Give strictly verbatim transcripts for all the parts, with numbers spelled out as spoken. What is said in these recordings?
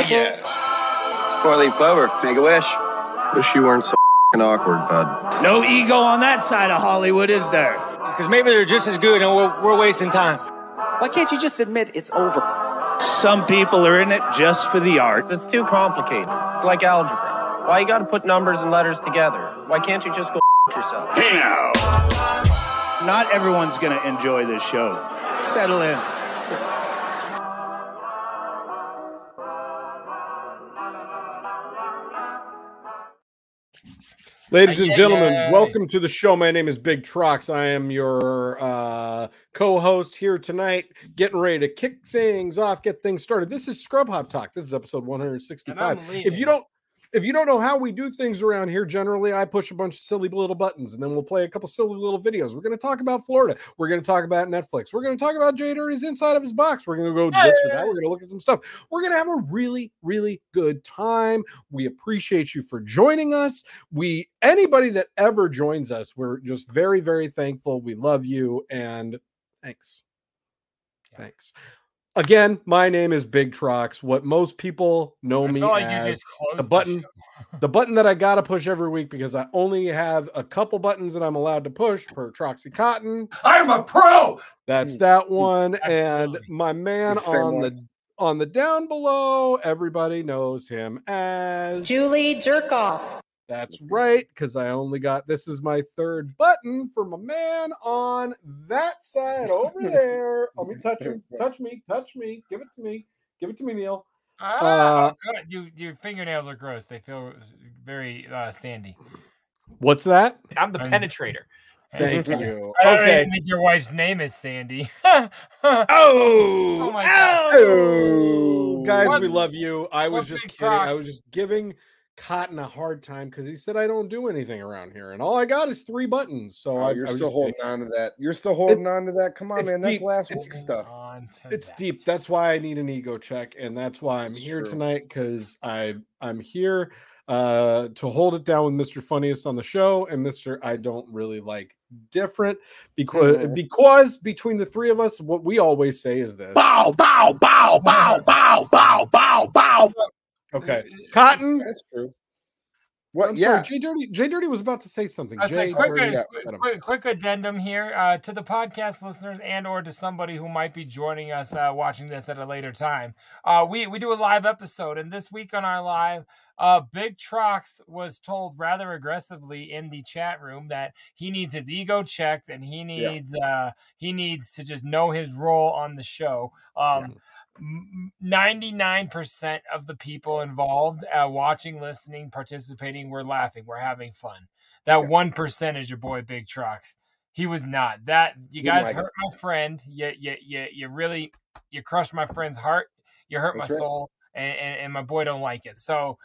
Not yet. It's four-leaf clover. Make a wish. Wish you weren't so f***ing awkward, bud. No ego on that side of Hollywood, is there? Because maybe they're just as good and we're, we're wasting time. Why can't you just admit it's over? Some people are in it just for the arts. It's too complicated. It's like algebra. Why you gotta put numbers and letters together? Why can't you just go f*** yourself? Hey now! Not everyone's gonna enjoy this show. Settle in. Ladies and gentlemen, Yay. welcome to the show. My name is Big Trox. I am your uh, co-host here tonight, getting ready to kick things off, get things started. This is Scrub Hop Talk. This is episode one sixty-five. If you don't, if you don't know how we do things around here, generally I push a bunch of silly little buttons, and then we'll play a couple silly little videos. We're going to talk about Florida. We're going to talk about Netflix. We're going to talk about Jay Dirty's inside of his box. We're going to go this or that. We're going to look at some stuff. We're going to have a really, really good time. We appreciate you for joining us. We. Anybody that ever joins us, we're just very, very thankful. We love you, and thanks. Yeah. Thanks. Again, my name is Big Trox. What most people know me like as you just the button, the, the button that I gotta push every week because I only have a couple buttons that I'm allowed to push per Troxy Cotton. I'm a pro. That's that one, and my man on one. the on the down below. Everybody knows him as Julie Jerkoff. That's right, because I only got, this is my third button for my man on that side over there. Let me touch him. Touch me. Touch me. Give it to me. Give it to me, Neil. Ah, uh, God. You, your fingernails are gross. They feel very uh, sandy. What's that? I'm the I'm, penetrator. Thank you. I don't okay. think your wife's name is Sandy. oh, oh, my God. Oh. Guys, what, we love you. I was just kidding. Crocs. I was just giving Cotton a hard time because he said I don't do anything around here, and all I got is three buttons. So oh, I, you're I still holding thinking. on to that. You're still holding it's, on to that. Come on, man. Deep. That's last week's stuff. It's that. deep. That's why I need an ego check, and that's why I'm that's here true. tonight because I I'm here uh, to hold it down with Mister Funniest on the show and Mister I Don't Really Like Different because mm-hmm. because between the three of us, what we always say is this: bow, bow, bow, bow, bow, bow, bow, bow. Okay, Cotton. That's true. What? I'm yeah, sorry, Jay Dirty. Jay Dirty was about to say something. I Jay, quick, Dirty, a, yeah, quick, quick addendum here uh, to the podcast listeners and/or to somebody who might be joining us uh, watching this at a later time. Uh, we we do a live episode, and this week on our live. Uh, Big Trox was told rather aggressively in the chat room that he needs his ego checked and he needs yeah. uh, he needs to just know his role on the show. Um, ninety-nine percent of the people involved, uh, watching, listening, participating, we're laughing, we're having fun. That one percent is your boy Big Trox. He was not. That you guys like hurt it. my friend. You you you you really you crushed my friend's heart. You hurt That's my right. soul, and, and and my boy don't like it. So.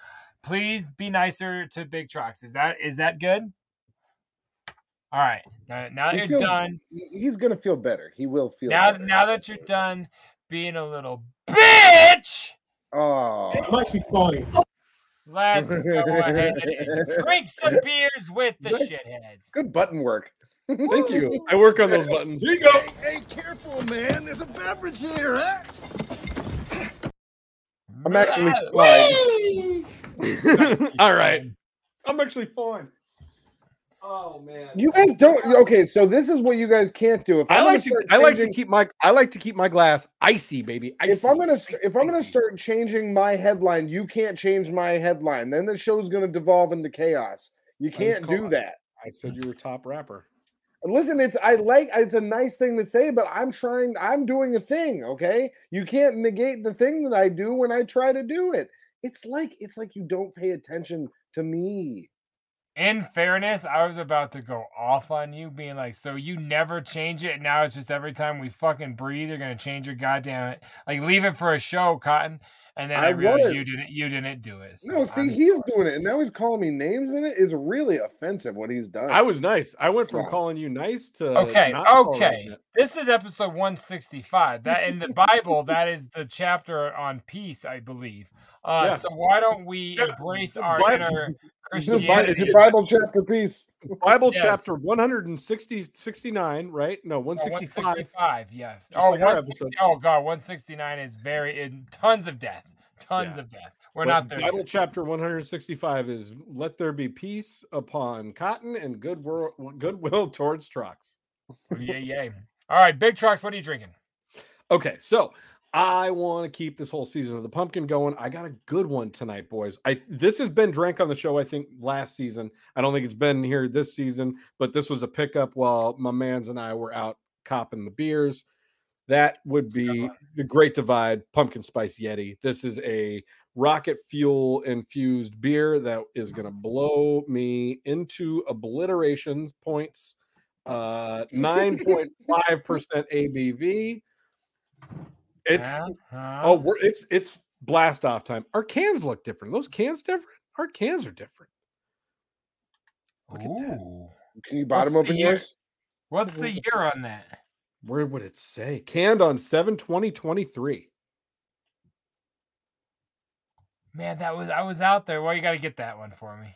Please be nicer to Big Trox. Is that is that good? All right. Now, now that you're done. He's going to feel better. He will feel now, better. Now that you're done being a little bitch. Oh. It might be funny. Let's go ahead and drink some beers with the nice. shitheads. Good button work. Thank you. I work on those buttons. Here you go. Hey, hey, careful, man. There's a beverage here, huh? I'm actually fine. All right, I'm actually fine. Oh man, you guys don't. Okay, so this is what you guys can't do. If I I'm like to, changing, I like to keep my, I like to keep my glass icy, baby. Icy, if I'm gonna, icy, if I'm gonna icy. start changing my headline, you can't change my headline. Then the show's gonna devolve into chaos. You can't do that. I said you were top rapper. Listen, it's I like it's a nice thing to say, but I'm trying. I'm doing a thing. Okay, you can't negate the thing that I do when I try to do it. It's like it's like you don't pay attention to me. In fairness, I was about to go off on you being like, so you never change it. And now it's just every time we fucking breathe, you're going to change your goddamn it. Like leave it for a show, Cotton. And then I, I realized you didn't, you didn't do it. So no, see, I'm he's sorry. doing it. And now he's calling me names in it is really offensive what he's done. I was nice. I went from yeah. calling you nice to. Okay. Not okay. This is episode one sixty-five. That in the Bible, that is the chapter on peace, I believe. Uh, yeah. So why don't we embrace our inner Christianity? It's a Bible chapter piece. Bible yes. chapter one sixty, sixty-nine, right? No, one sixty-five. Oh, one sixty-five, yes. Just oh, like one sixty, oh, God, one sixty-nine is very in tons of death. Tons yeah. of death. We're but not there. Bible yet. Chapter one sixty-five is let there be peace upon Cotton and good will, goodwill towards Trox. Yay, yay. All right, Big Trox, what are you drinking? Okay, so I want to keep this whole season of the pumpkin going. I got a good one tonight, boys. I This has been drank on the show, I think, last season. I don't think it's been here this season, but this was a pickup while my mans and I were out copping the beers. That would be the Great Divide Pumpkin Spice Yeti. This is a rocket fuel infused beer that is going to blow me into obliterations points. Uh, nine point five percent A B V. It's uh-huh. oh, we're, it's it's blast off time. Our cans look different. Those cans different. Our cans are different. Look Ooh. At that. Can you bottom What's open yours? What's the year on that? Where would it say? Canned on seven twenty twenty-three. Man, that was I was out there. Well, you got to get that one for me.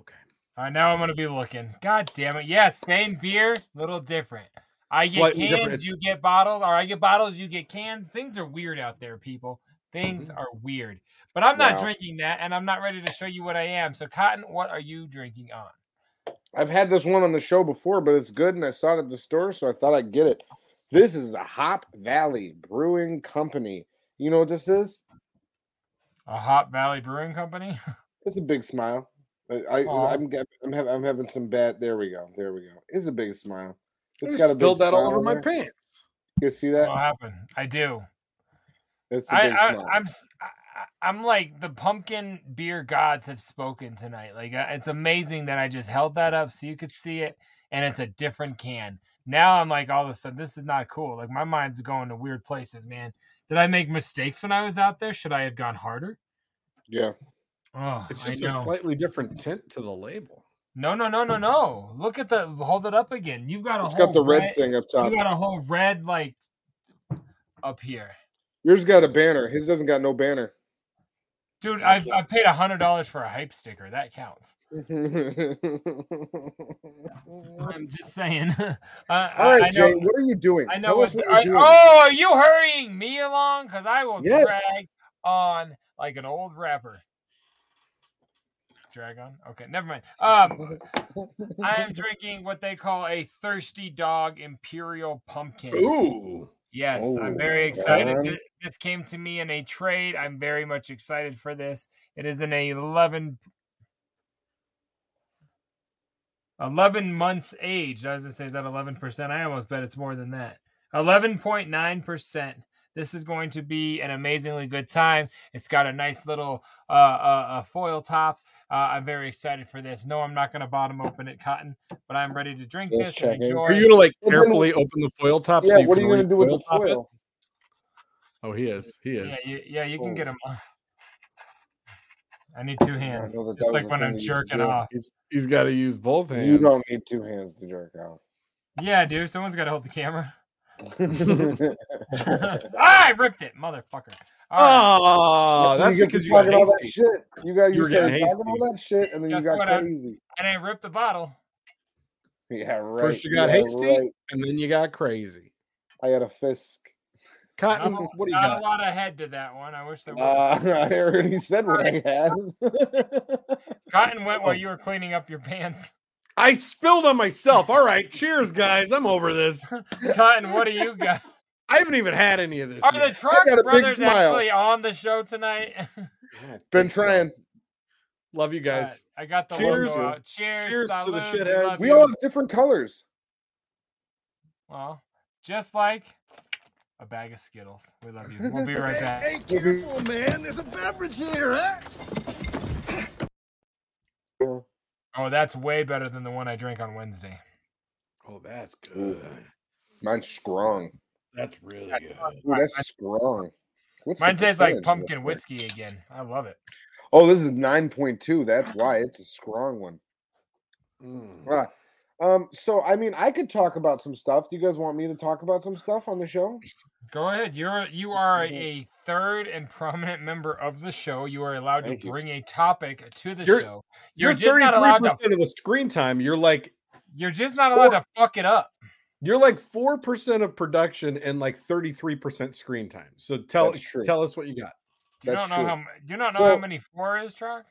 Okay. All right, now I'm going to be looking. God damn it. Yeah, same beer, little different. I get Slightly cans, different. You get bottles. Or I get bottles, you get cans. Things are weird out there, people. Things mm-hmm. are weird. But I'm not wow. drinking that, and I'm not ready to show you what I am. So, Cotton, what are you drinking on? I've had this one on the show before, but it's good, and I saw it at the store, so I thought I'd get it. This is a Hop Valley Brewing Company. You know what this is? A Hop Valley Brewing Company? It's a big smile. I, I, I'm, I'm, having, I'm having some bad. There we go. There we go. It's a big smile. It's got a big smile. I spilled that all over my pants. You see that? What happened? I do. It's a big I, smile. I, I'm. I, I'm like, the pumpkin beer gods have spoken tonight. Like, it's amazing that I just held that up so you could see it, and it's a different can. Now I'm like, all of a sudden, this is not cool. Like, my mind's going to weird places, man. Did I make mistakes when I was out there? Should I have gone harder? Yeah. Oh, it's just a slightly different tint to the label. No, no, no, no, no. Look at the, hold it up again. You've got a it's whole got the red, red thing up top. You got a whole red, like, up here. Yours got a banner. His doesn't got no banner. Dude, I've, I've paid one hundred dollars for a hype sticker. That counts. I'm just saying. Uh, All right, I know, Jay, what are you doing? I know Tell us what you're I, doing. Oh, are you hurrying me along? Because I will yes. drag on like an old rapper. Drag on? Okay, never mind. Um, I am drinking what they call a Thirsty Dog Imperial Pumpkin. Ooh. Yes, oh, I'm very excited. Man. This came to me in a trade. I'm very much excited for this. It is an eleven, eleven months aged. I was going to say, is that eleven percent? I almost bet it's more than that. eleven point nine percent. This is going to be an amazingly good time. It's got a nice little uh, uh, uh, foil top. Uh, I'm very excited for this. No, I'm not going to bottom open it, Cotton, but I'm ready to drink Let's this and enjoy. Are you going to like carefully open the foil top? Yeah, so what are you going to do with the foil? Oh, he is. He is. Yeah, you, yeah, you oh. can get him. I need two hands. That Just that like when I'm jerking off. He's, he's got to use both hands. You don't need two hands to jerk out. Yeah, dude. Someone's got to hold the camera. ah, I ripped it, motherfucker. All right. Oh, that's you because you got all that shit. You got you were getting hasty. Talking all that shit, and then Just you got crazy. I, and I ripped the bottle. Yeah, right. First you got yeah, hasty, right. and then you got crazy. I had a Fisk. Cotton, not, what do you not got? Not a lot ahead to that one. I wish there were. Uh, I already said what I had. Cotton went while you were cleaning up your pants. I spilled on myself. All right. Cheers, guys. I'm over this. Cotton, what do you got? I haven't even had any of this. Are yet. The Trox brothers actually on the show tonight? Been trying. Love you guys. Uh, I got the Cheers. Logo out. Cheers. Cheers Salud. To the shitheads. We all have different colors. Well, just like a bag of Skittles. We love you. We'll be right back. Hey, careful, man. There's a beverage here, huh? Oh, that's way better than the one I drank on Wednesday. Oh, that's good. Mine's strong. That's really that's good. Ooh, that's I, strong. What's mine tastes like pumpkin whiskey again. I love it. Oh, this is nine point two. That's why it's a strong one. Mm. Wow. Um, so, I mean, I could talk about some stuff. Do you guys want me to talk about some stuff on the show? Go ahead. You're, you are a third and prominent member of the show. You are allowed Thank to you. Bring a topic to the you're, show. You're, you're just not allowed to. thirty-three percent of the screen time. You're like. You're just not allowed four, to fuck it up. You're like four percent of production and like thirty-three percent screen time. So tell, tell us what you got. Do you That's not know true. how do you not know so, how many four is, Trox?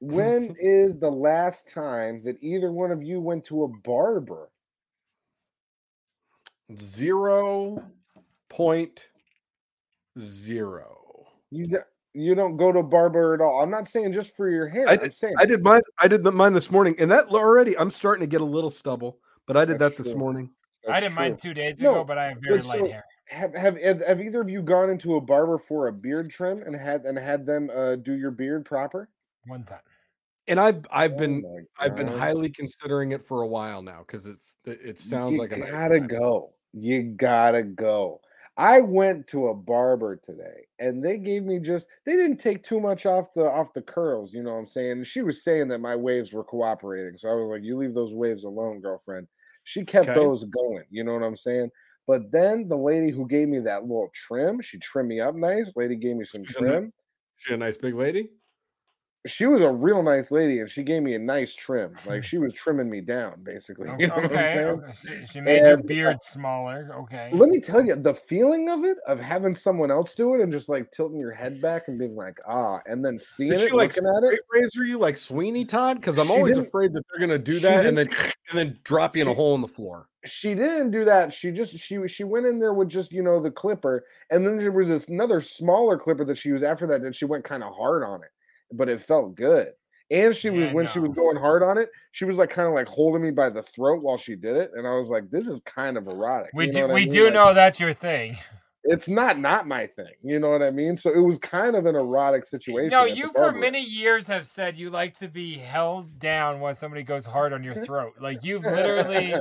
When is the last time that either one of you went to a barber? Zero point zero. You got, you don't go to a barber at all. I'm not saying just for your hair. I did, I'm saying I did mine. I did mine this morning, and that already I'm starting to get a little stubble. But I did That's that true. this morning. That's I did true. mine two days ago, no, but I have very light true. hair. Have, have have either of you gone into a barber for a beard trim and had and had them uh, do your beard proper? One time. And I've I've oh been I've been highly considering it for a while now because it it sounds you like you gotta nice go. You gotta go. I went to a barber today, and they gave me just they didn't take too much off the off the curls. You know what I'm saying? She was saying that my waves were cooperating, so I was like, "You leave those waves alone, girlfriend." She kept okay. those going. You know what I'm saying? But then the lady who gave me that little trim, she trimmed me up nice. Lady gave me some trim. She a nice big lady? She was a real nice lady, and she gave me a nice trim. Like, she was trimming me down, basically. You know okay. what I'm saying? She, she made and, your beard smaller. Okay. Let me tell you, the feeling of it, of having someone else do it and just, like, tilting your head back and being like, ah, and then seeing Did it, she, like, looking at it. Razor you like Sweeney Todd? Because I'm she always afraid that they're going to do that and then and then drop you in she, a hole in the floor. She didn't do that. She just she she went in there with just, you know, the clipper, and then there was this another smaller clipper that she used after that, and she went kind of hard on it, but it felt good. And she was yeah, when no. she was going hard on it, she was like kind of like holding me by the throat while she did it, and I was like, "This is kind of erotic." We you know do we I mean? do like, know that's your thing. It's not not my thing, you know what I mean? So it was kind of an erotic situation. No, you for many years have said you like to be held down when somebody goes hard on your throat. Like, you've literally,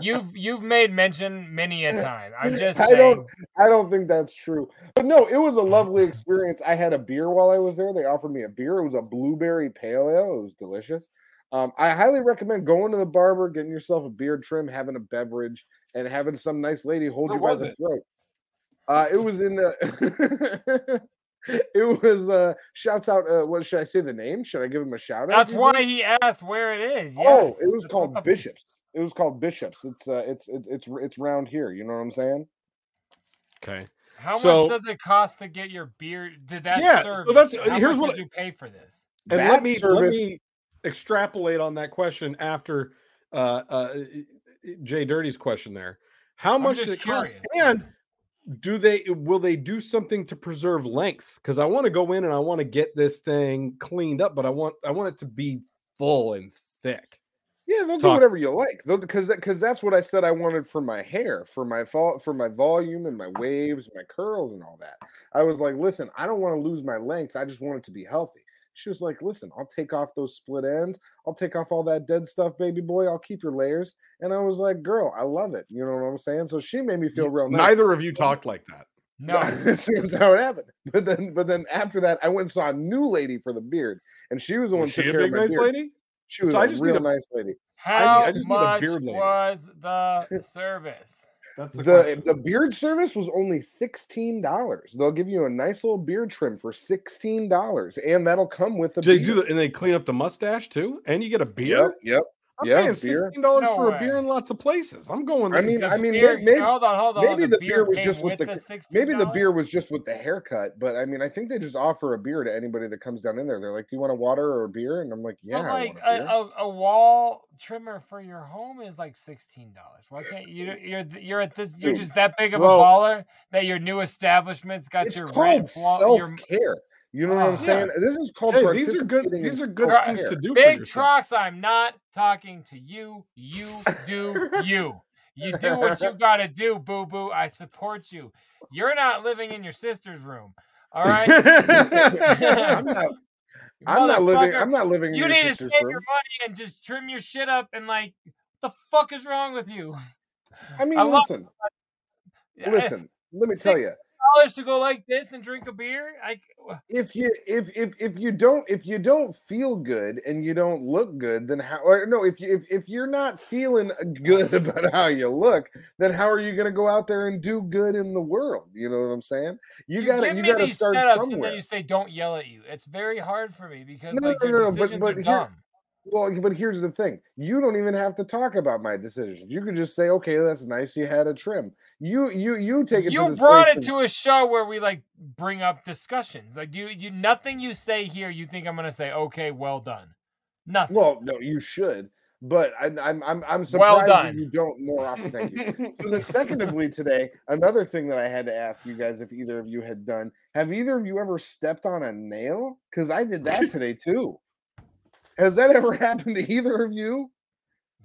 you've you've made mention many a time. I'm just saying. I don't, I don't think that's true. But no, it was a lovely experience. I had a beer while I was there. They offered me a beer. It was a blueberry pale ale. It was delicious. Um, I highly recommend going to the barber, getting yourself a beard trim, having a beverage, and having some nice lady hold Where you by the it? throat. Uh, it was in the. it was uh, shouts out. Uh, what should I say? The name? Should I give him a shout out? That's why he asked where it is. Yes. Oh, it was it's called up. Bishop's. It was called Bishop's. It's uh, it's it's it's it's round here. You know what I'm saying? Okay. How so, much does it cost to get your beard? Did that? Yeah. Service? So that's How here's much what did you pay for this. And that let me service, let me extrapolate on that question after uh, uh, Jay Dirty's question there. How I'm much did it curious. cost? And Do they will they do something to preserve length? Because I want to go in and I want to get this thing cleaned up, but I want I want it to be full and thick. Yeah, they'll Talk. do whatever you like. They'll because because that's what I said I wanted for my hair, for my fall, for my volume and my waves, my curls and all that. I was like, listen, I don't want to lose my length. I just want it to be healthy. She was like, listen, I'll take off those split ends. I'll take off all that dead stuff, baby boy. I'll keep your layers. And I was like, girl, I love it. You know what I'm saying? So she made me feel real nice. Neither of you talked like that. No. That's how it happened. But then but then after that, I went and saw a new lady for the beard. And she was the one who took care of my beard. She a big, nice lady? She was so a I just real a, nice lady. How I, I just much need a beard lady. was the service? That's the the, the beard service was only sixteen dollars. They'll give you a nice little beard trim for sixteen dollars, and that'll come with the beard. They do that, and they clean up the mustache too, and you get a beer. Yep, yep. I'm yep, paying sixteen dollars no for way. a beer in lots of places. I'm going. There. I mean, I mean, beer, maybe, hold on, hold on. Maybe the, the beer was just with, with the, the maybe the beer was just with the haircut. But I mean, I think they just offer a beer to anybody that comes down in there. They're like, "Do you want a water or a beer?" And I'm like, "Yeah." But like I want a, a, a wall trimmer for your home is like sixteen dollars. Why can't you? You're you're at this. You're Dude, just that big of well, a baller that your new establishment's got it's your called self care. You know what I'm saying? Yeah. This is called. Hey, these are good. These are good things to do. Big Trox, I'm not talking to you. You do you. You do what you gotta do, boo boo. I support you. You're not living in your sister's room, all right? I'm not. I'm not living. I'm not living. In you your need sister's to save room. your money and just trim your shit up and like. What the fuck is wrong with you? I mean, I listen. Listen. Let me tell you. To go like this and drink a beer. I if you if if if you don't if you don't feel good and you don't look good, then how? Or no, if you if, if you're not feeling good about how you look, then how are you going to go out there and do good in the world? You know what I'm saying? You, you gotta you gotta start somewhere. And then you say, "Don't yell at you." It's very hard for me because no, like, no, your no, decisions but, but are here, dumb. Well, but here's the thing. You don't even have to talk about my decisions. You can just say, okay, that's nice. You had a trim. You you you take it you to You brought it and- to a show where we like bring up discussions. Like you you nothing you say here you think I'm going to say, okay, well done. Nothing. Well, no, you should. But I, I'm I'm I'm surprised well that you don't more often. Thank you. So then, secondly, today another thing that I had to ask you guys if either of you had done. Have either of you ever stepped on a nail? Because I did that today too. Has that ever happened to either of you?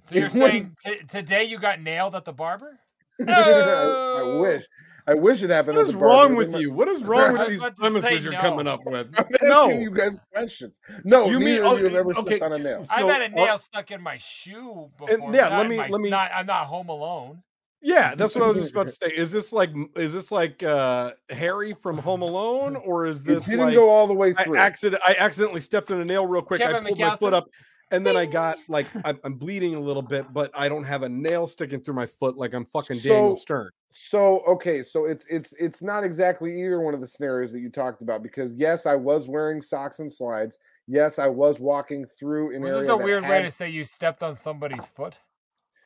So you're saying t- today you got nailed at the barber? No. I, I wish. I wish it happened. What is wrong with you? What is wrong with these premises you're coming up with? I'm asking you guys questions. No, you mean you've ever stepped on a nail? I've had a nail stuck in my shoe before. Yeah, let me let me. I'm not home alone. Yeah, that's what I was just about to say. Is this like is this like uh, Harry from Home Alone, or is this? It didn't like, go all the way through. I, accident, I accidentally stepped on a nail real quick. Kevin I pulled McCaffrey. my foot up, and then I got like I'm, I'm bleeding a little bit, but I don't have a nail sticking through my foot like I'm fucking so, Daniel Stern. So okay, so it's it's it's not exactly either one of the scenarios that you talked about because yes, I was wearing socks and slides. Yes, I was walking through an was area. This is a that weird had... way to say you stepped on somebody's foot.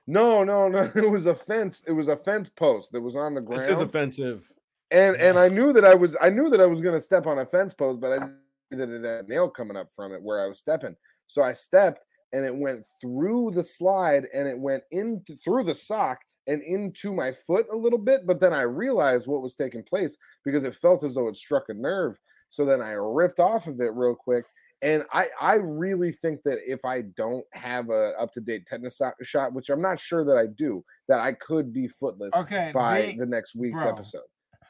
No, no, no. It was a fence. It was a fence post that was on the ground. This is offensive. And and I knew that I was I knew that I was going to step on a fence post, but I knew that it had a nail coming up from it where I was stepping. So I stepped and it went through the slide and it went in through the sock and into my foot a little bit. But then I realized what was taking place because it felt as though it struck a nerve. So then I ripped off of it real quick. And I, I really think that if I don't have a up-to-date tetanus shot, which I'm not sure that I do, that I could be footless okay, by me, the next week's bro, episode.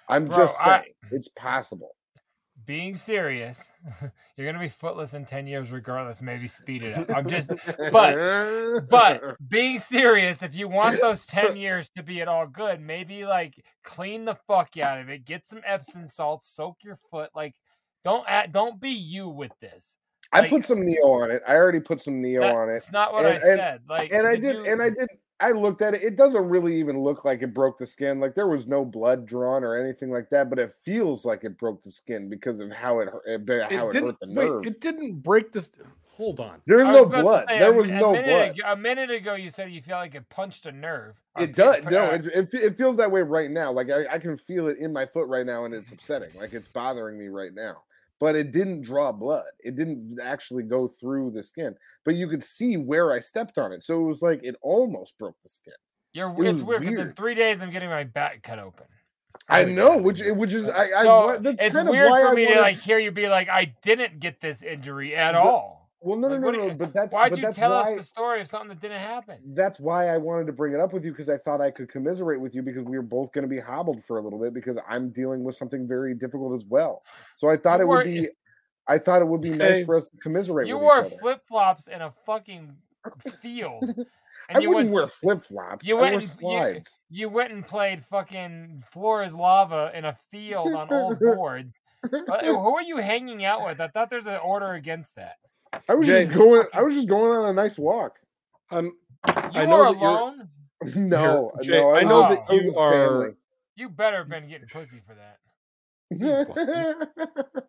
I'm bro, just saying. I, it's possible. Being serious, you're going to be footless in ten years regardless. Maybe speed it up. I'm just, but, but being serious, if you want those ten years to be at all good, maybe like clean the fuck out of it. Get some Epsom salts. Soak your foot. Like, don't act, don't be you with this. Like, I put some Neo on it. I already put some Neo that, on it. It's not what and, I said. Like, and I did, you... and I did. I looked at it. It doesn't really even look like it broke the skin. Like there was no blood drawn or anything like that. But it feels like it broke the skin because of how it hurt, how it, it hurt the nerve. Wait, it didn't break this. Hold on. There's no blood. Say, there a, was a no blood. Ago, a minute ago, you said you felt like it punched a nerve. It does. No, it, it it feels that way right now. Like I, I can feel it in my foot right now, and it's upsetting. Like it's bothering me right now. But it didn't draw blood. It didn't actually go through the skin. But you could see where I stepped on it. So it was like it almost broke the skin. You're, it it's weird because in three days I'm getting my back cut open. I, I know, which which is I. So I that's it's kind weird of why for I me wanna... to like hear you be like, I didn't get this injury at the, all. Well, no, like, no, no, no. But that's why'd but you that's tell why, us the story of something that didn't happen? That's why I wanted to bring it up with you because I thought I could commiserate with you because we were both going to be hobbled for a little bit because I'm dealing with something very difficult as well. So I thought you it were, would be, I thought it would be nice hey, for us to commiserate. You with wore flip flops in a fucking field. And I you wouldn't went, wear flip flops. You went I wore slides. You, you went and played fucking Floor is Lava in a field on old boards. But who are you hanging out with? I thought there's an order against that. I was Jay, just going. I was just going on a nice walk. Um, you I know are alone. No, Jay, no, I, I know oh, that you are. Family. You better have been getting pussy for that.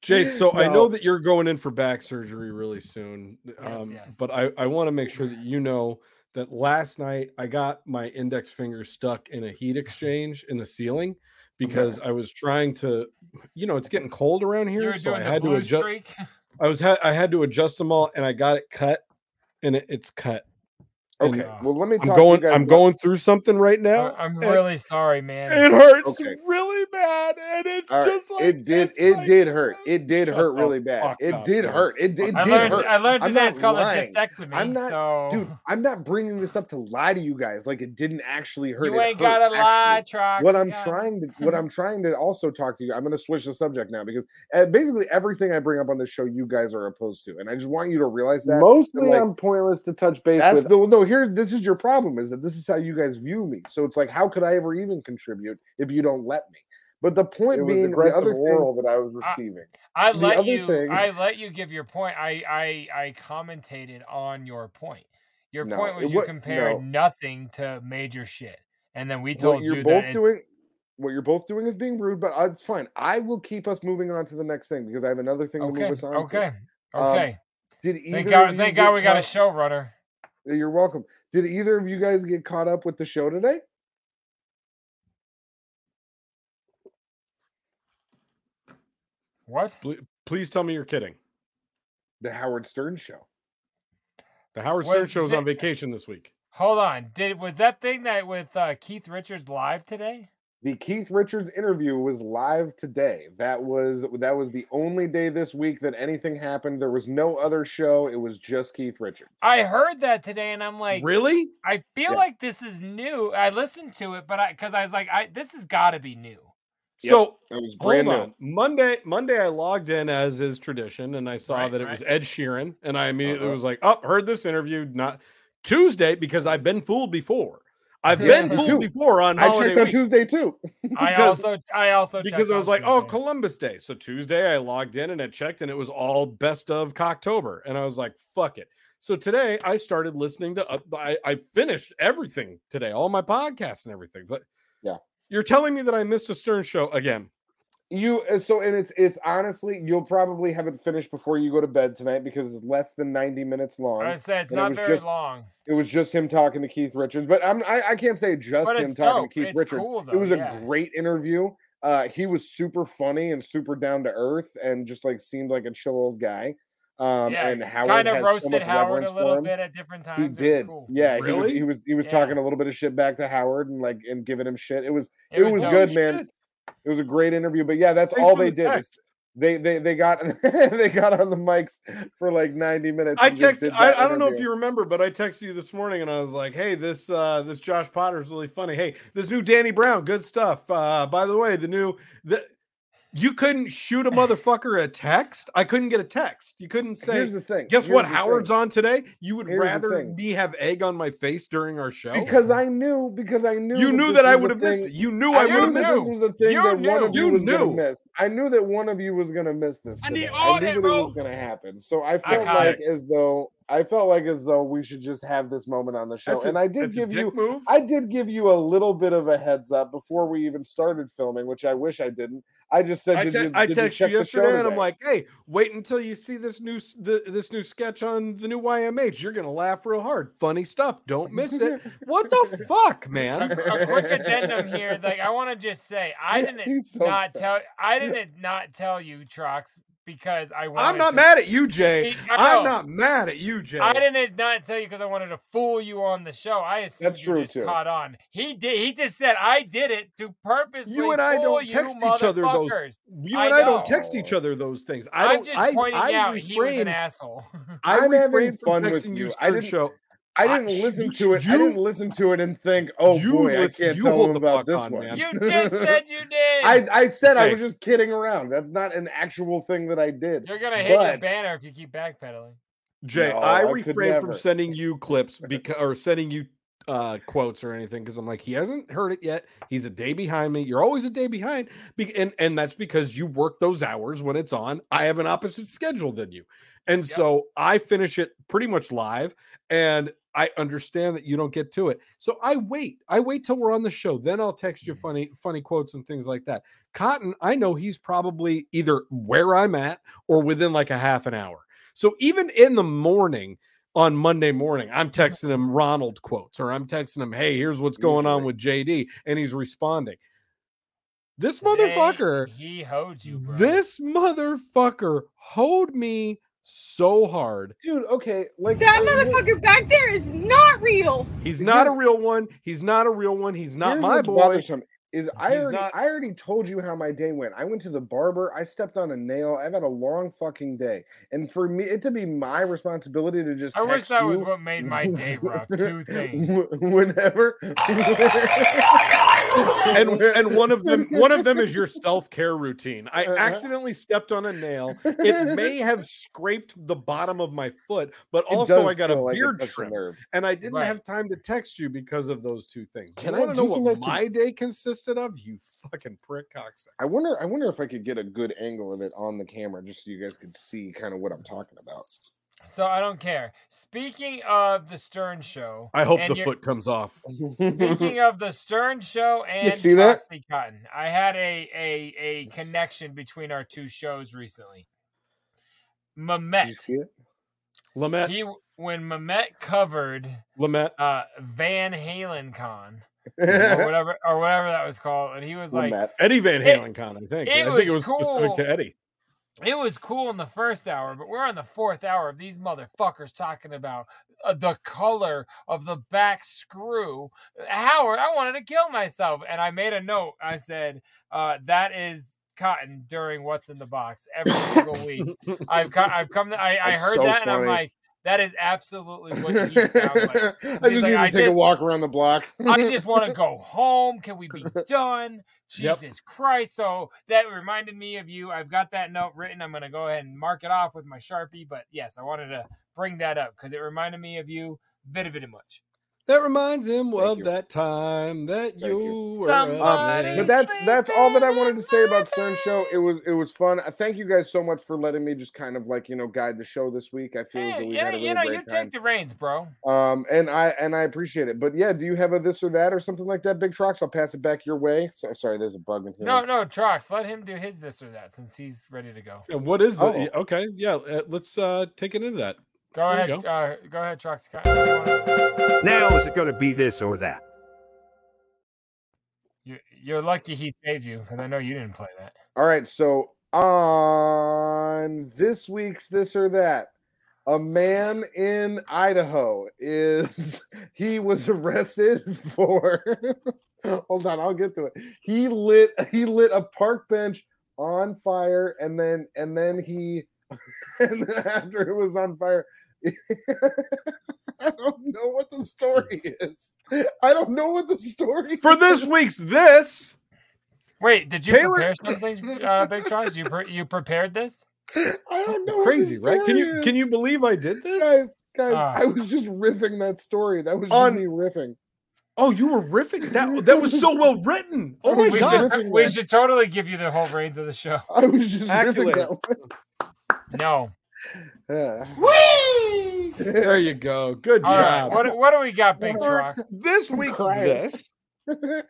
Jay, so no. I know that you're going in for back surgery really soon. Um, yes, yes. But I, I want to make sure that you know that last night I got my index finger stuck in a heat exchange in the ceiling. Because I was trying to, you know, it's getting cold around here, so I had to adjust. Streak. I was ha- I had to adjust them all, and I got it cut, and it, it's cut. Okay, and, well, let me. Talk I'm going. To you guys I'm about... going through something right now. I'm really sorry, man. It hurts okay. really bad, and it's right. just like it did. It like, did hurt. It did hurt really bad. It up, did man. hurt. It, it I did learned, hurt. I learned today it's called lying. a discectomy. I'm not, so... dude. I'm not bringing this up to lie to you guys. Like it didn't actually hurt. You it ain't got to lie, Trox. What I'm trying to, what I'm trying to also talk to you. I'm going to switch the subject now because basically everything I bring up on this show, you guys are opposed to, and I just want you to realize that. Mostly, I'm pointless to touch base. That's the no. Here, this is your problem, is that this is how you guys view me. So it's like, how could I ever even contribute if you don't let me? But the point it being, was the other oral thing, that I was receiving. I, I let you. Thing, I let you give your point. I I I commentated on your point. Your no, point was you was, compared no. nothing to major shit, and then we told what you're you both that doing. It's, what you're both doing is being rude, but it's fine. I will keep us moving on to the next thing because I have another thing okay, to move us on. Okay. To. Okay. Um, Did either thank God, thank God we got a showrunner. You're welcome. Did either of you guys get caught up with the show today? What? Please tell me you're kidding. The Howard Stern Show. The Howard Stern Show's on vacation this week. Hold on. Did was that thing that with uh, Keith Richards live today? The Keith Richards interview was live today. That was that was the only day this week that anything happened. There was no other show. It was just Keith Richards. I heard that today, and I'm like, really? I feel yeah. like this is new. I listened to it, but I because I was like, I this has got to be new. Yep. So it was brand hold on. new. Monday, Monday, I logged in as is tradition, and I saw right, that it right. was Ed Sheeran, and I immediately uh-huh. was like, oh, heard this interview. Not Tuesday because I've been fooled before. I've yeah, been fooled too. before on I holiday checked on weeks. Tuesday too. because, I also, I also because I was like, Tuesday. oh, Columbus Day. So Tuesday, I logged in and I checked, and it was all best of Cocktober, and I was like, fuck it. So today, I started listening to. Uh, I, I finished everything today, all my podcasts and everything. But yeah, you're telling me that I missed a Stern Show again. You so, and it's it's honestly, you'll probably have it finished before you go to bed tonight because it's less than ninety minutes long. I said not very just, long. It was just him talking to Keith Richards, but I'm I, I can't say just him talking dope. to Keith it's Richards. Cool, though, it was yeah. a great interview. Uh, he was super funny and super down to earth, and just like seemed like a chill old guy. Um, yeah, and Howard kind of roasted so much Howard a little bit at different times. He did, cool. yeah. Really? He was he was, he was yeah. talking a little bit of shit back to Howard and like and giving him shit. It was it, it was, was good, shit. man. It was a great interview, but yeah, that's Thanks all they the did. They they they got they got on the mics for like ninety minutes. I texted. I, I don't know if you remember, but I texted you this morning, and I was like, "Hey, this uh, this Josh Potter is really funny. Hey, this new Danny Brown, good stuff. Uh, by the way, the new the you couldn't shoot a motherfucker a text. I couldn't get a text. You couldn't say. Here's the thing. Guess Here's what? Howard's thing. on today. You would Here's rather me have egg on my face during our show because I knew because I knew you knew that I would have missed it. You knew I, I would have missed this was a thing you that knew. one of you, you was knew. gonna miss. I knew that one of you was gonna miss this. I, need all I knew that, that it was gonna happen. So I felt I like it. as though. I felt like as though we should just have this moment on the show. A, and I did give you move. I did give you a little bit of a heads up before we even started filming, which I wish I didn't. I just said I, te- did, I did text you, you yesterday and I'm like, "Hey, wait until you see this new the, this new sketch on the new Y M H. You're going to laugh real hard. Funny stuff. Don't miss it." What the fuck, man? A, a quick addendum here. Like I want to just say, I didn't so not upset. tell I didn't not tell you, Trox. Because I wanted I'm not to, mad at you, Jay. I'm not mad at you, Jay. I didn't not tell you because I wanted to fool you on the show. I assume That's you true just too. caught on. He did. He just said I did it to purposely. You and I don't text each other those. You and I, I don't text each other those things. I don't. I'm just I, pointing I, out I refrained, he was an asshole. I I'm having fun from texting with you. I didn't show. I didn't I, listen you, to it. You, I didn't listen to it and think, "Oh you, boy, I can't tell him about this on, one." Man. You just said you did. I, I said hey. I was just kidding around. That's not an actual thing that I did. You're gonna hit but... your banner if you keep backpedaling. Jay, no, I, I refrained from sending you clips because or sending you uh, quotes or anything because I'm like, he hasn't heard it yet. He's a day behind me. You're always a day behind, Be- and and that's because you work those hours when it's on. I have an opposite schedule than you, and yep. so I finish it pretty much live and. I understand that you don't get to it. So I wait. I wait till we're on the show. Then I'll text you funny, funny quotes and things like that. Cotton, I know he's probably either where I'm at or within like a half an hour. So even in the morning on Monday morning, I'm texting him Ronald quotes or I'm texting him, hey, here's what's going on with J D. And he's responding. This motherfucker. Hey, he hoed you, bro. This motherfucker hoed me. So hard, dude. Okay, like that motherfucker back there is not real. He's not a real one. He's not a real one. He's not my boy. Is I already, not... I already told you how my day went. I went to the barber. I stepped on a nail. I've had a long fucking day, and for me, it to be my responsibility to just. I text wish that you. was what made my day, bro. Two things. Whenever. and and one of them, one of them is your self care routine. I uh-huh. accidentally stepped on a nail. It may have scraped the bottom of my foot, but it also I got a beard like trim, and I didn't right. have time to text you because of those two things. Can I want to know what like my you... day consists. It up, you fucking prick cocksucker. I wonder I wonder if I could get a good angle of it on the camera just so you guys could see kind of what I'm talking about. So I don't care. Speaking of the Stern Show. I hope the your, foot comes off. Speaking of the Stern Show and Troxy Cotton, I had a, a a connection between our two shows recently. Mamet. Lamette. He when Mamet covered Lamette uh, Van Halen Con. or whatever or whatever that was called, and he was like Matt. Eddie Van Halen Con, I think. It I think was it was cool. specific to Eddie. It was cool in the first hour, but we're on the fourth hour of these motherfuckers talking about uh, the color of the back screw. Howard, I wanted to kill myself, and I made a note. I said, uh, "That is cotton during What's in the Box every single week." I've co- I've come. To, I, I heard so that, funny. And I'm like. That is absolutely what he sounds like. He's I just like, need to I take just, a walk around the block. I just want to go home. Can we be done? Jesus yep. Christ. So that reminded me of you. I've got that note written. I'm going to go ahead and mark it off with my Sharpie. But yes, I wanted to bring that up because it reminded me of you very, very much. That reminds him Thank of you. that time that you, you were. Um, but that's that's all that I wanted to say about Stern Show. It was it was fun. Thank you guys so much for letting me just kind of like you know guide the show this week. I feel hey, as though we yeah, had a really you know, great you time. Take the reins, bro. Um, and I and I appreciate it. But yeah, do you have a this or that or something like that, Big Trox? I'll pass it back your way. So, sorry, there's a bug in here. No, no, Trox, let him do his this or that since he's ready to go. Yeah, what is that? Oh. Okay, yeah, let's uh, take it into that. Go there ahead, go. Uh, go ahead, Troxy Cotton. Now is it going to be this or that? You're, you're lucky he saved you, because I know you didn't play that. All right, so on this week's this or that, a man in Idaho is he was arrested for. Hold on, I'll get to it. He lit he lit a park bench on fire, and then and then he and then after it was on fire. I don't know what the story is. I don't know what the story For is. this week's this. Wait, did you Taylor... prepare something, uh, Big Charles? You pre- you prepared this? I don't know. Crazy, right? Can you is. can you believe I did this? Guys, guys uh. I was just riffing that story. That was on... just me riffing. Oh, you were riffing? That that was so well written. Oh my we god. Should, we should totally give you the whole reins of the show. I was just Accolades. riffing that one. No. Uh. Whee! There you go. Good All job. Right. What, what do we got, Big Trox? This week's this.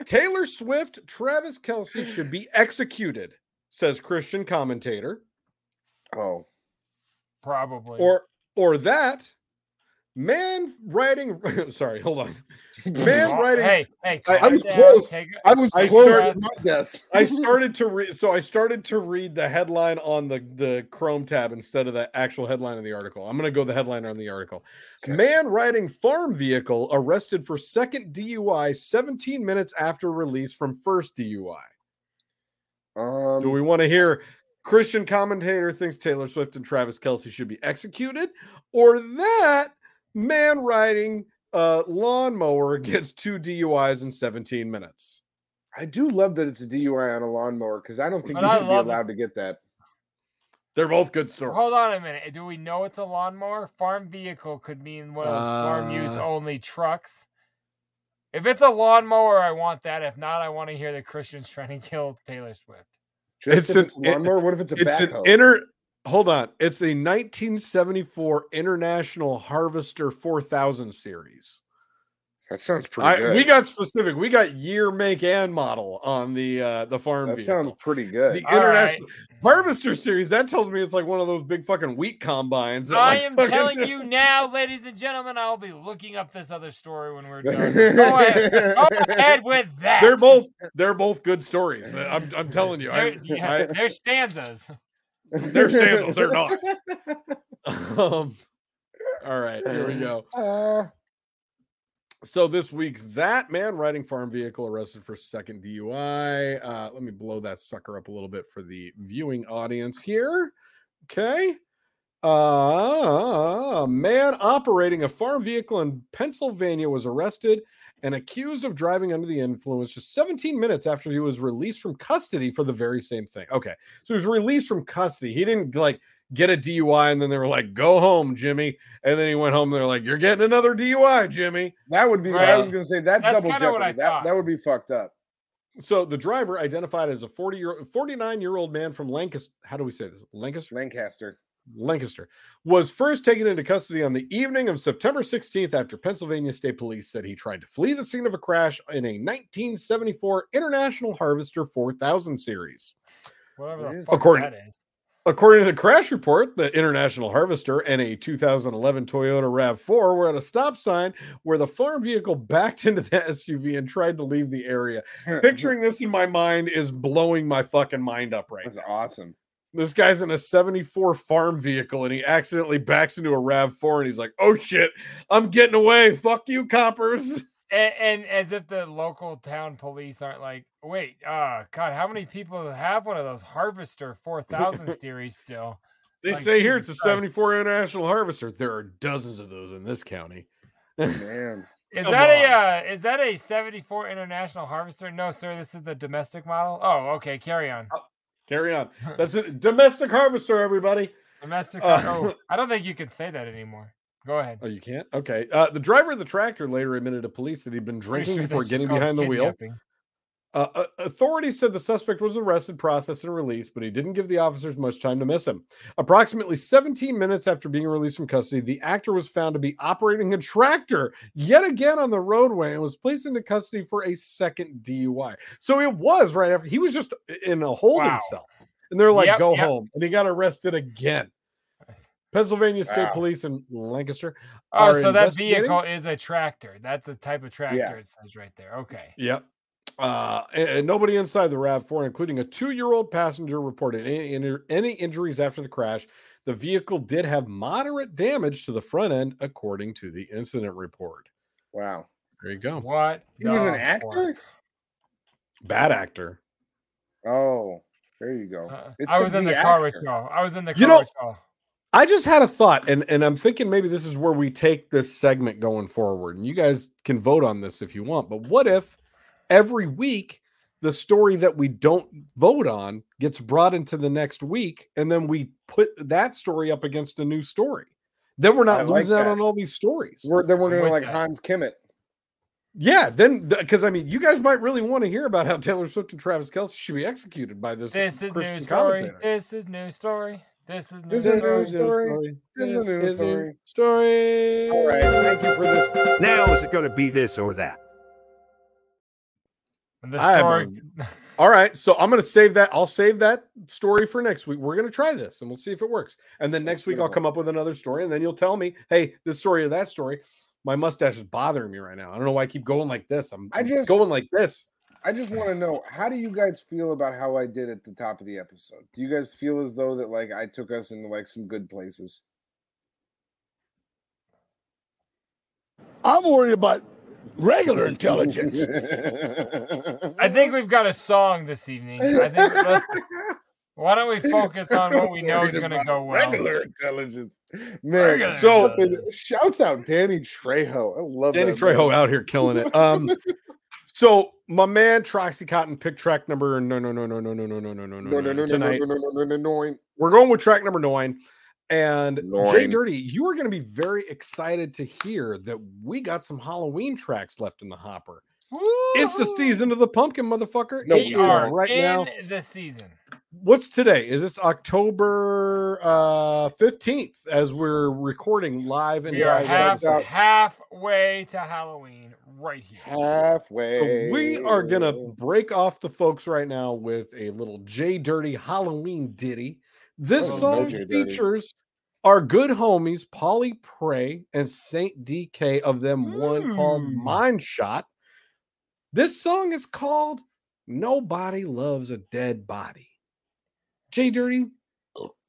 Taylor Swift, Travis Kelce should be executed, says Christian commentator. Oh. Probably. Or or that. Man riding. Sorry, hold on. Man oh, riding. Hey, hey. I, I was down, close. A, I was I close. Started, I started to read. So I started to read the headline on the, the Chrome tab instead of the actual headline of the article. I'm going to go the headliner on the article. Okay. Man riding farm vehicle arrested for second D U I seventeen minutes after release from first D U I. Um, Do we want to hear Christian commentator thinks Taylor Swift and Travis Kelce should be executed, or that? Man riding a lawnmower gets two D U Is in seventeen minutes. I do love that it's a D U I on a lawnmower because I don't think but you I should be allowed it. to get that. They're both good stories. Hold on a minute. Do we know it's a lawnmower? Farm vehicle could mean one of those uh, farm use only trucks. If it's a lawnmower, I want that. If not, I want to hear the Christians trying to kill Taylor Swift. It's an it's lawnmower. It, what if it's a it's backhoe? An inner. Hold on. It's a nineteen seventy-four International Harvester four thousand series. That sounds pretty I, good. We got specific. We got year, make, and model on the uh, the farm that vehicle. That sounds pretty good. The All International right. Harvester series, that tells me it's like one of those big fucking wheat combines. That I like am fucking... telling you now, ladies and gentlemen, I'll be looking up this other story when we're done. Go ahead. Go ahead with that. They're both they're both good stories. I'm, I'm telling you. They're, I, yeah, I, they're stanzas. They're standals, they're not. Um, all right, here we go. Uh, so this week's that man riding farm vehicle arrested for second D U I. Uh, let me blow that sucker up a little bit for the viewing audience here. Okay. Uh, a man operating a farm vehicle in Pennsylvania was arrested and accused of driving under the influence just seventeen minutes after he was released from custody for the very same thing. Okay, so he was released from custody. He didn't, like, get a D U I, and then they were like, go home, Jimmy. And then he went home, and they're like, you're getting another D U I, Jimmy. That would be, right. I was going to say, that's, that's double jeopardy. That, that would be fucked up. So the driver identified as a forty-year, forty-nine-year-old man from Lancaster. How do we say this? Lancaster? Lancaster. Lancaster was first taken into custody on the evening of September sixteenth after Pennsylvania State Police said he tried to flee the scene of a crash in a nineteen seventy-four International Harvester four thousand series. Whatever the fuck that is. According to the crash report, the International Harvester and a two thousand eleven Toyota RAV four were at a stop sign where the farm vehicle backed into the S U V and tried to leave the area. Picturing this in my mind is blowing my fucking mind up right That's now. That's awesome. This guy's in a seventy-four farm vehicle and he accidentally backs into a RAV four and he's like, oh shit, I'm getting away. Fuck you, coppers. And, and as if the local town police aren't like, wait, uh, God, how many people have one of those Harvester four thousand series still? They like, say Jesus here it's a seventy-four Christ. International Harvester. There are dozens of those in this county. Man, is Come that on. a uh, is that a seventy-four International Harvester? No, sir, this is the domestic model. Oh, okay, carry on. Uh, carry on. That's a domestic harvester, everybody. Domestic. Uh, oh, I don't think you can say that anymore. Go ahead. Oh, you can't? Okay. Uh, the driver of the tractor later admitted to police that he'd been drinking sure before getting behind the wheel. Uh, authorities said the suspect was arrested, processed, and released, but he didn't give the officers much time to miss him. Approximately seventeen minutes after being released from custody, the actor was found to be operating a tractor yet again on the roadway and was placed into custody for a second D U I. So it was right after. He was just in a holding wow. cell. And they're like, yep, go yep. home. And he got arrested again. Pennsylvania State wow. Police in Lancaster. Oh, so that vehicle is a tractor. That's the type of tractor yeah. it says right there. Okay. Yep. Uh, and, and nobody inside the RAV four, including a two-year-old passenger, reported any, any injuries after the crash. The vehicle did have moderate damage to the front end, according to the incident report. Wow. There you go. What? He was an actor? Fuck? Bad actor. Oh, there you go. Uh, I was in the car with y'all. I was in the car you know, with y'all. I just had a thought, and, and I'm thinking maybe this is where we take this segment going forward, and you guys can vote on this if you want, but what if every week the story that we don't vote on gets brought into the next week, and then we put that story up against a new story? Then we're not I losing like out on all these stories. We're, then we're doing like that. Hans Kimmett. Yeah, then because I mean, you guys might really want to hear about how Taylor Swift and Travis Kelce should be executed by this, this is Christian new story. commentator. This is new story. This is new this story. story. This, this is new story. story. All right, thank you for this. Now is it going to be this or that? The story. All right, so I'm going to save that. I'll save that story for next week. We're going to try this, and we'll see if it works. And then next week I'll come up with another story, and then you'll tell me, hey, this story or that story. My mustache is bothering me right now. I don't know why I keep going like this. I'm, I'm I just, going like this. I just want to know, how do you guys feel about how I did at the top of the episode? Do you guys feel as though that like I took us into like some good places? I'm worried about regular intelligence. I think we've got a song this evening. I think why don't we focus on what we know is going to go well? Regular intelligence, man. Regular so intelligence. Shouts out Danny Trejo. I love Danny that, Trejo man. Out here killing it. Um. So, my man, Troxy Cotton, pick track number no, no, no, no, no, no, no, no, no, no, no, no, no, tonight. No, no, no, no, no. We're going with track number nine. And nine. Jay Dirty, you are going to be very excited to hear that we got some Halloween tracks left in the hopper. Woo-hoo. It's the season of the pumpkin, motherfucker. No, we are right in now. The season. What's today? Is this October uh, fifteenth as we're recording live? And we are half, halfway to Halloween right here. Halfway. So we are going to break off the folks right now with a little Jay Dirty Halloween ditty. This oh, song no features our good homies, Polly Prey and Saint D K, of them mm. one called Mindshot. This song is called Nobody Loves a Dead Body. Jay Dirty,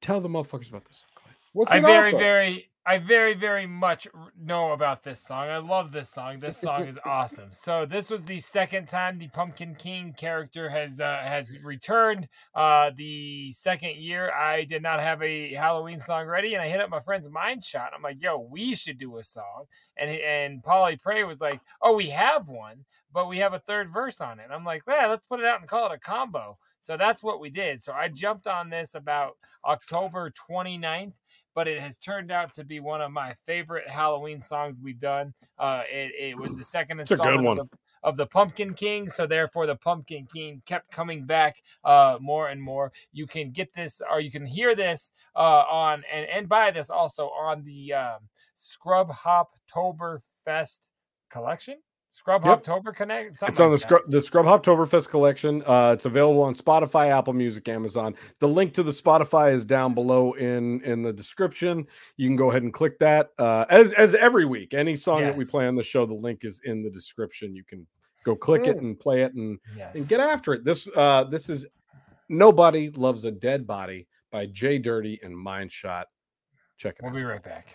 tell the motherfuckers about this song. What's I very, of? very, I very, very much know about this song. I love this song. This song is awesome. So this was the second time the Pumpkin King character has uh, has returned. Uh, the second year, I did not have a Halloween song ready, and I hit up my friend's Mindshot. I'm like, "Yo, we should do a song." And and Polly Prey was like, "Oh, we have one, but we have a third verse on it." And I'm like, "Yeah, let's put it out and call it a combo." So that's what we did. So I jumped on this about October twenty-ninth, but it has turned out to be one of my favorite Halloween songs we've done. Uh, it, it was the second it's installment of the, of the Pumpkin King, so therefore the Pumpkin King kept coming back uh, more and more. You can get this, or you can hear this uh, on, and, and buy this also on the um, Scrub Hoptoberfest collection. Scrub yep. Hoptober Connect. It's on like the, scrub, the Scrub Hoptoberfest collection. Uh, it's available on Spotify, Apple Music, Amazon. The link to the Spotify is down below in, in the description. You can go ahead and click that. Uh, as as every week, any song yes. that we play on the show, the link is in the description. You can go click mm. it and play it and, yes. and get after it. This uh, this is Nobody Loves a Dead Body by Jay Dirty and Mindshot. Check it we'll out. We'll be right back.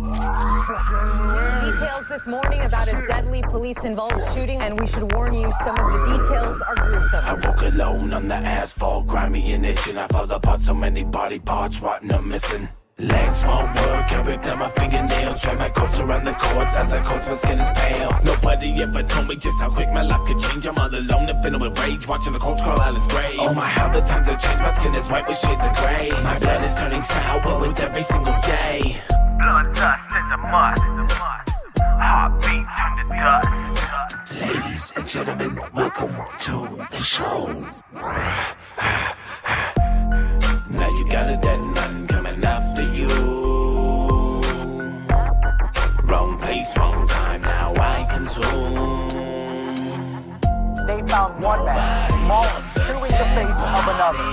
Details this morning about a deadly police-involved shooting, and we should warn you, some of the details are gruesome. I walk alone on the asphalt, grimy and itching. I fall apart, so many body parts rotten or missing. Legs won't work, I ripped out my fingernails. Try my coats around the cords, as I coats, my skin is pale. Nobody ever told me just how quick my life could change. I'm all alone and filled with rage, watching the corpse crawl out its grave. Oh my, how the times have changed, my skin is white with shades of grey. My blood is turning sour with every single day. Blood dust is a must. Heartbeat turned to dust. Ladies and gentlemen, welcome to the show. Now you got a dead man coming after you. Wrong place, wrong time, now I consume. They found one man mauled through in the face of another.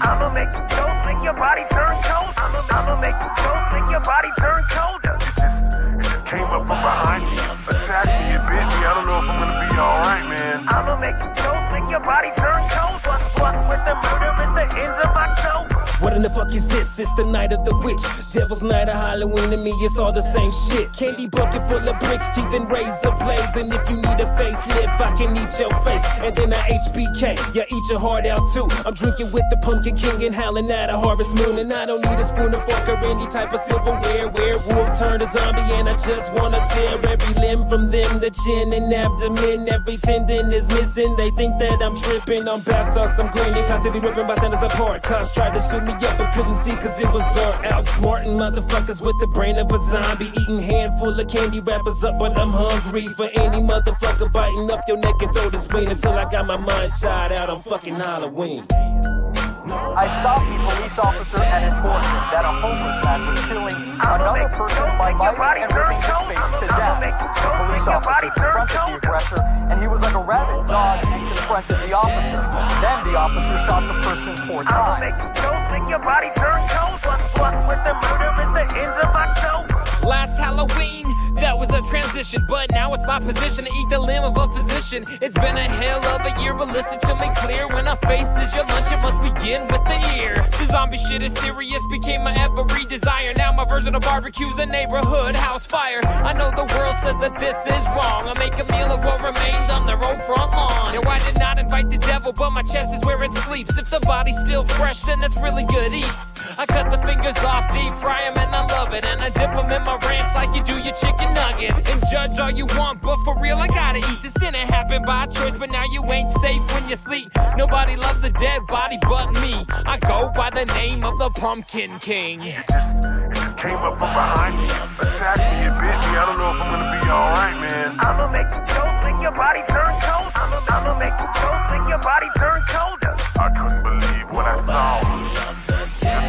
I'ma make you toast, make your body turn cold. I'ma, I'ma make you toast, make your body turn colder. It just, it just came up from behind me, attacked me and bit me. I don't know if I'm gonna be alright, man. I'ma make you toast, make your body turn cold. Fuck, fuck with the murder, it's the ends of October. What in the fuck is this? It's the night of the witch. Devil's night of Halloween to me, it's all the same shit. Candy bucket full of bricks, teeth and razor blades. And if you need a facelift, I can eat your face. And then I H B K, yeah, eat your heart out too. I'm drinking with the pumpkin king and howling at a harvest moon. And I don't need a spoon or fork or any type of silverware. Werewolf turned a zombie and I just wanna tear every limb from them. The chin and abdomen, every tendon is missing. They think that I'm tripping, I'm bass sauce, I'm grinning. Constantly ripping bystanders apart. Cops tried to shoot me up, I couldn't see cause it was dark. Outsmarting motherfuckers with the brain of a zombie. Eating handful of candy wrappers up, but I'm hungry for any motherfucker biting up your neck and throat and spleen until I got my mind shot out on fucking Halloween. I stopped the police officer and informed him that a homeless man was killing another person by biting and ripping his face to death. The police officer confronted the aggressor, and he was like a rabbit, dog, and confronted the officer. Then the officer shot the person four times. Make your body turn cold. Fuck, fuck with the murder, it's the end of October. Last Halloween, that was a transition, but now it's my position to eat the limb of a physician. It's been a hell of a year, but listen to me clear. When our face is your lunch, it must begin with the ear. The zombie shit is serious, became my every desire. Now my version of barbecue's a neighborhood house fire. I know the world says that this is wrong. I make a meal of what remains on their own front lawn. Now I did not invite the devil, but my chest is where it sleeps. If the body's still fresh, then it's really good eats. I cut the fingers off, deep fry them, and I love it. And I dip them in my ranch like you do your chicken nuggets. And judge all you want, but for real, I gotta eat. This didn't happen by choice, but now you ain't safe when you sleep. Nobody loves a dead body but me. I go by the name of the Pumpkin King. It just, it just came up from behind me, attacked me and bit me. I don't know if I'm gonna be alright, man. I'ma make you toast, make your body turn cold. I'ma, I'ma make you toast, make your body turn colder. I couldn't believe what I saw.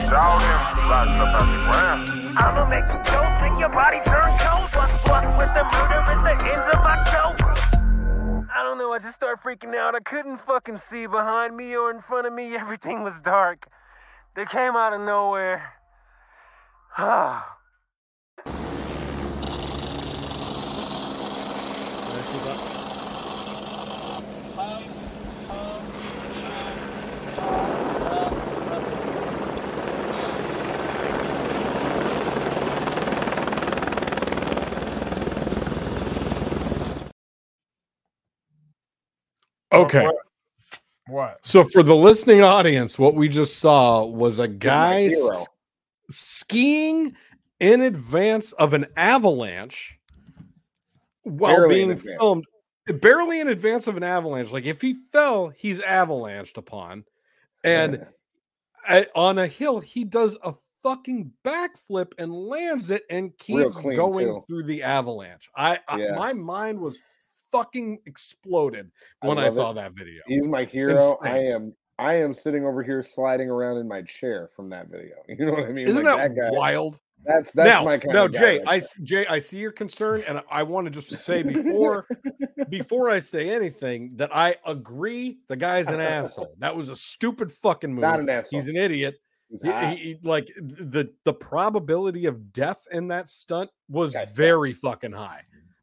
Down here, rising up out the ground. I'ma make you toast, make your body turn cold. Fuck, fuck with the murder, it's the end of October. I don't know, I just started freaking out. I couldn't fucking see behind me or in front of me. Everything was dark. They came out of nowhere. Ah. Okay. What? So for the listening audience, what we just saw was a guy s- skiing in advance of an avalanche while barely being filmed. Barely in advance of an avalanche. Like if he fell, he's avalanched upon. And yeah. I, on a hill, he does a fucking backflip and lands it and keeps going too. Through the avalanche. I, I yeah. My mind was fucking exploded when I, I saw it. That video. He's my hero. Insane. I am I am sitting over here sliding around in my chair from that video. You know what I mean? Isn't like that, that guy, wild? That's that's now, my kind now, of guy. Jay, like I that. Jay, I see your concern, and I want to just say before before I say anything that I agree the guy's an asshole. That was a stupid fucking move. Not an asshole. He's an idiot. He's he, he, like the the probability of death in that stunt was God, very God. fucking high.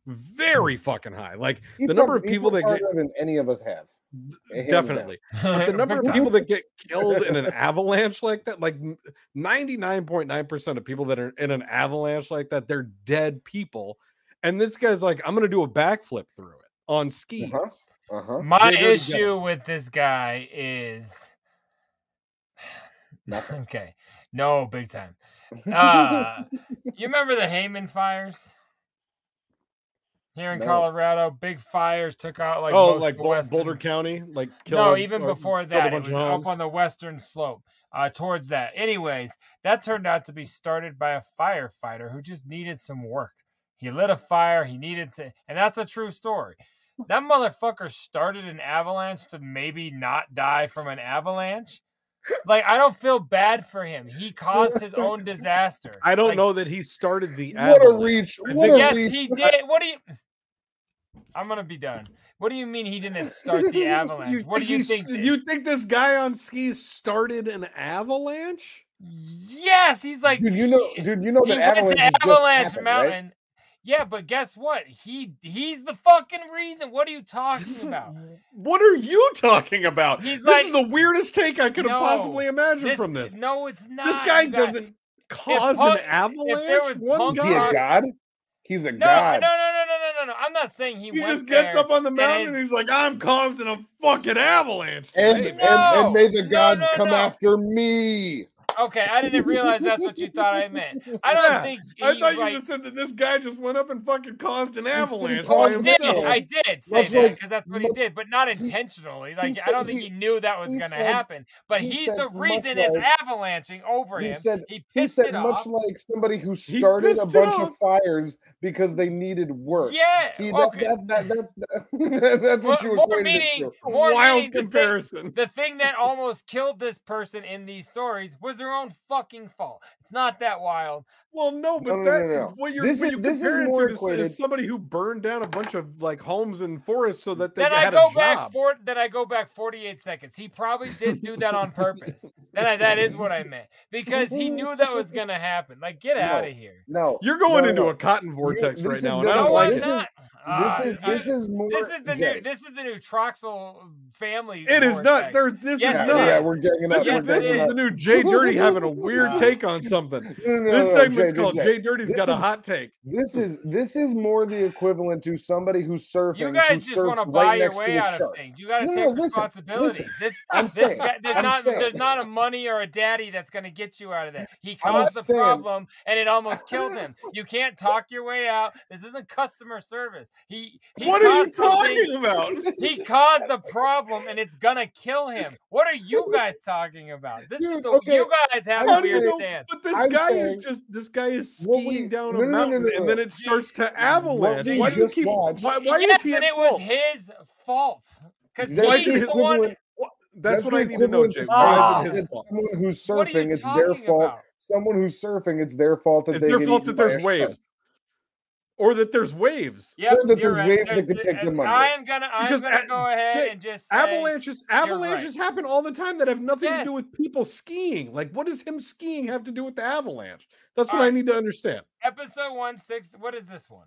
Very fucking high. Like he the number talks, of people that get than any of us have. Definitely. But the number of people that get killed in an avalanche like that, like ninety-nine point nine percent of people that are in an avalanche like that, they're dead people. And this guy's like, I'm gonna do a backflip through it on skis. Uh-huh. Uh-huh. My Jigger issue with this guy is nothing. Okay. No, big time. Uh, you remember the Hayman fires? Here in no. Colorado, big fires took out like oh, most like Bol- Boulder County, like killed, no, even before that, it was up on the western slope uh, towards that. Anyways, that turned out to be started by a firefighter who just needed some work. He lit a fire. He needed to, and that's a true story. That motherfucker started an avalanche to maybe not die from an avalanche. Like, I don't feel bad for him. He caused his own disaster. I don't like, know that he started the avalanche. What a reach! What a yes, reach. he did. What do you? I'm gonna be done. What do you mean he didn't start the avalanche? you what do you think? Did you think this guy on skis started an avalanche? Yes, he's like, dude. You know, dude. You know that avalanche, avalanche happened, mountain. Right? Yeah, but guess what? He he's the fucking reason. What are you talking about? What are you talking about? He's this like, is the weirdest take I could no, have possibly imagined this, from this. No, it's not. This guy doesn't cause punk, an avalanche. If there was One guy. Is he a god? He's a no, god. No, no, no, no, no, no, no. I'm not saying he. He went just gets there up on the mountain and, and he's like, "I'm causing a fucking avalanche," and and, no, and may the gods no, no, come no. after me. Okay, I didn't realize that's what you thought I meant. I don't yeah, think he, I thought like, you just said that this guy just went up and fucking caused an avalanche. I did, I did say much that because like, that's what he did, but not intentionally. Like I don't think he, he knew that was going to happen. But he he's the reason it's like, avalanching over him. He said he pissed he said it off. Much like somebody who started a bunch of fires because they needed work. Yeah, See, that, okay. that, that, that, that, that, that's what well, you were meaning. More wild meaning comparison. The thing, the thing that almost killed this person in these stories was their own fucking fault. It's not that wild. Well, no, but no, no, that no, no, no. what you're, you're comparing to equated. is somebody who burned down a bunch of like homes and forests so that they then had I go a back job. For, then I go back forty-eight seconds. He probably did do that on purpose. Then I, that is what I meant because he knew that was going to happen. Like, get no, out of here. No, you're going no, into no. a cotton vortex right is, now, and no, I don't like I'm it. Not. Uh, this is this is more. This is the Jay. new. This is the new Troxel family. It vortex. is not. There. This yes, is not. Yeah, we're getting up. This, yes, this is up. the new Jay Dirty having a weird no. take on something. No, no, this no, segment's Jay, called Jay, Jay Dirty's got is, a hot take. This is this is more the equivalent to somebody who's surfing. You guys just want to buy right your way out shark. of things. You got to no, take no, responsibility. Listen, this I'm this guy, there's I'm not saying. there's not a money or a daddy that's going to get you out of that. He caused the problem, and it almost killed him. You can't talk your way out. This isn't customer service. He, he what are you talking about? He caused the problem and it's gonna kill him. What are you guys talking about? This Dude, is the okay. you guys have to understand. But this I'm guy saying, is just this guy is skiing we, down a no, mountain no, no, no, no. and then it starts Dude, to avalanche. Why do you keep? Watched? Why, why yes, is he? And it fault? was his fault because he's the one. That's, that's what I need to know, Jay. Why is it his fault? Someone who's surfing, it's their fault. About? Someone who's surfing, it's their fault that it's they their get fault that there's waves. Or that there's waves. Yeah, that there's right. waves there's, that could take the money. I am gonna, I am gonna a, go ahead Jay, and just say avalanches. Avalanches right. happen all the time that have nothing yes. to do with people skiing. Like, what does him skiing have to do with the avalanche? That's all what right. I need to understand. Episode one sixty. What is this one?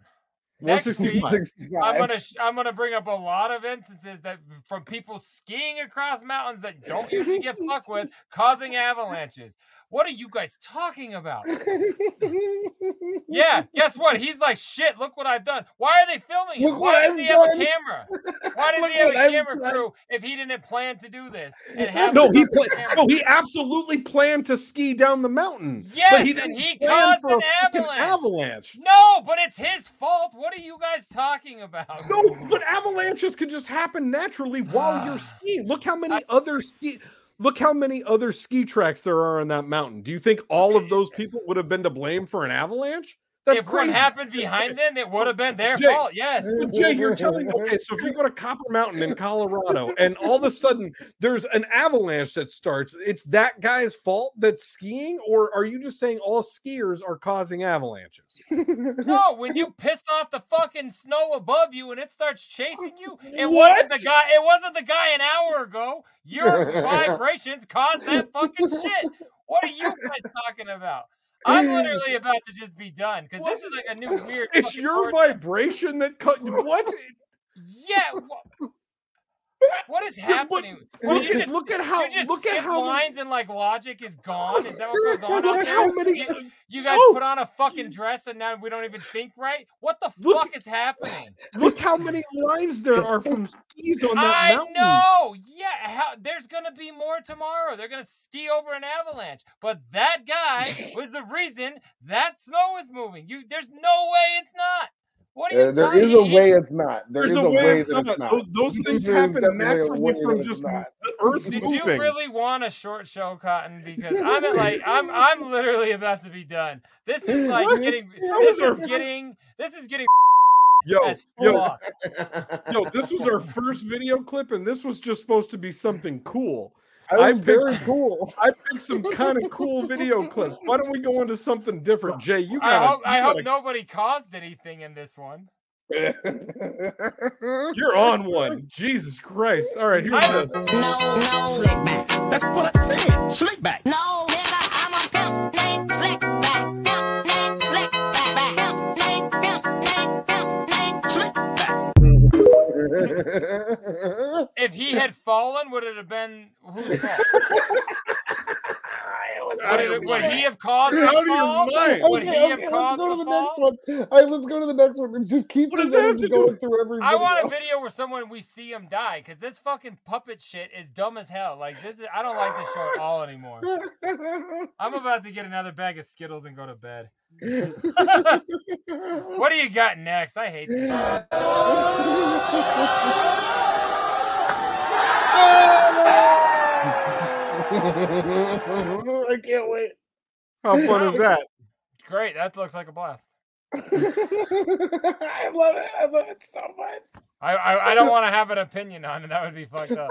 one sixty-five I'm gonna I'm gonna bring up a lot of instances that from people skiing across mountains that don't usually get fucked with, causing avalanches. What are you guys talking about? Yeah, guess what? He's like, shit, look what I've done. Why are they filming him? Why does I've he done. have a camera? Why does he have a I've camera done. crew if he didn't plan to do this? And have no, he pla- no, he absolutely planned to ski down the mountain. Yes, but he didn't and he caused an avalanche. avalanche. No, but it's his fault. What are you guys talking about? No, but avalanches can just happen naturally while you're skiing. Look how many I- other ski... Look how many other ski tracks there are on that mountain. Do you think all of those people would have been to blame for an avalanche? That's if crazy. What happened behind them, it would have been their Jay, fault. Yes. Jay, you're telling okay, so if you go to Copper Mountain in Colorado and all of a sudden there's an avalanche that starts, it's that guy's fault that's skiing, or are you just saying all skiers are causing avalanches? No, when you piss off the fucking snow above you and it starts chasing you, it what? wasn't the guy, it wasn't the guy an hour ago. Your vibrations caused that fucking shit. What are you guys talking about? I'm literally about to just be done because this is like a new weird. It's your vibration thing. that cut. What? Yeah. What, what is happening? Look, look, just, look at how. Just look at how lines and like logic is gone. Is that what goes on? Out there? How many, you, you guys oh, put on a fucking dress and now we don't even think right. What the look, fuck is happening? Look how many lines there are from skis on that I mountain. I know. Yeah. How, there's gonna be more tomorrow. They're gonna ski over an avalanche. But that guy was the reason that snow is moving. You. There's no way it's not. What are you uh, there is a way it's not. There There's is a way, way it's, that not. it's not. Those, those things happen naturally from just the earth Did moving. Did you really want a short show, Cotton? Because I'm at like I'm I'm literally about to be done. This is like what? getting this is getting this is getting Yo, yo, yo, this was our first video clip, and this was just supposed to be something cool. I picked, very cool. I picked some kind of cool video clips. Why don't we go into something different, Jay? You got. I hope, I hope nobody caused anything in this one. You're on one. Jesus Christ! All right, here it is. No, no, slick back. That's what I said. Slick back. No, nigga, I'm a pimp named Slick Back. Pimp named Slick Back. Pimp named Pimp named Pimp named Slick Back. If he had fallen, would it have been whose fault? Would, it, would he have caused the fall? Okay, would he okay, have let's caused go to the, the next fall? one. All right, let's go to the next one. Just keep what does that have to going do? through every I video. want a video where someone we see him die, because this fucking puppet shit is dumb as hell. Like this is I don't like this show at all anymore. I'm about to get another bag of Skittles and go to bed. What do you got next? I hate this. I can't wait. How fun is that? Great. That looks like a blast. I love it. I love it so much. I, I, I don't want to have an opinion on it. That would be fucked up.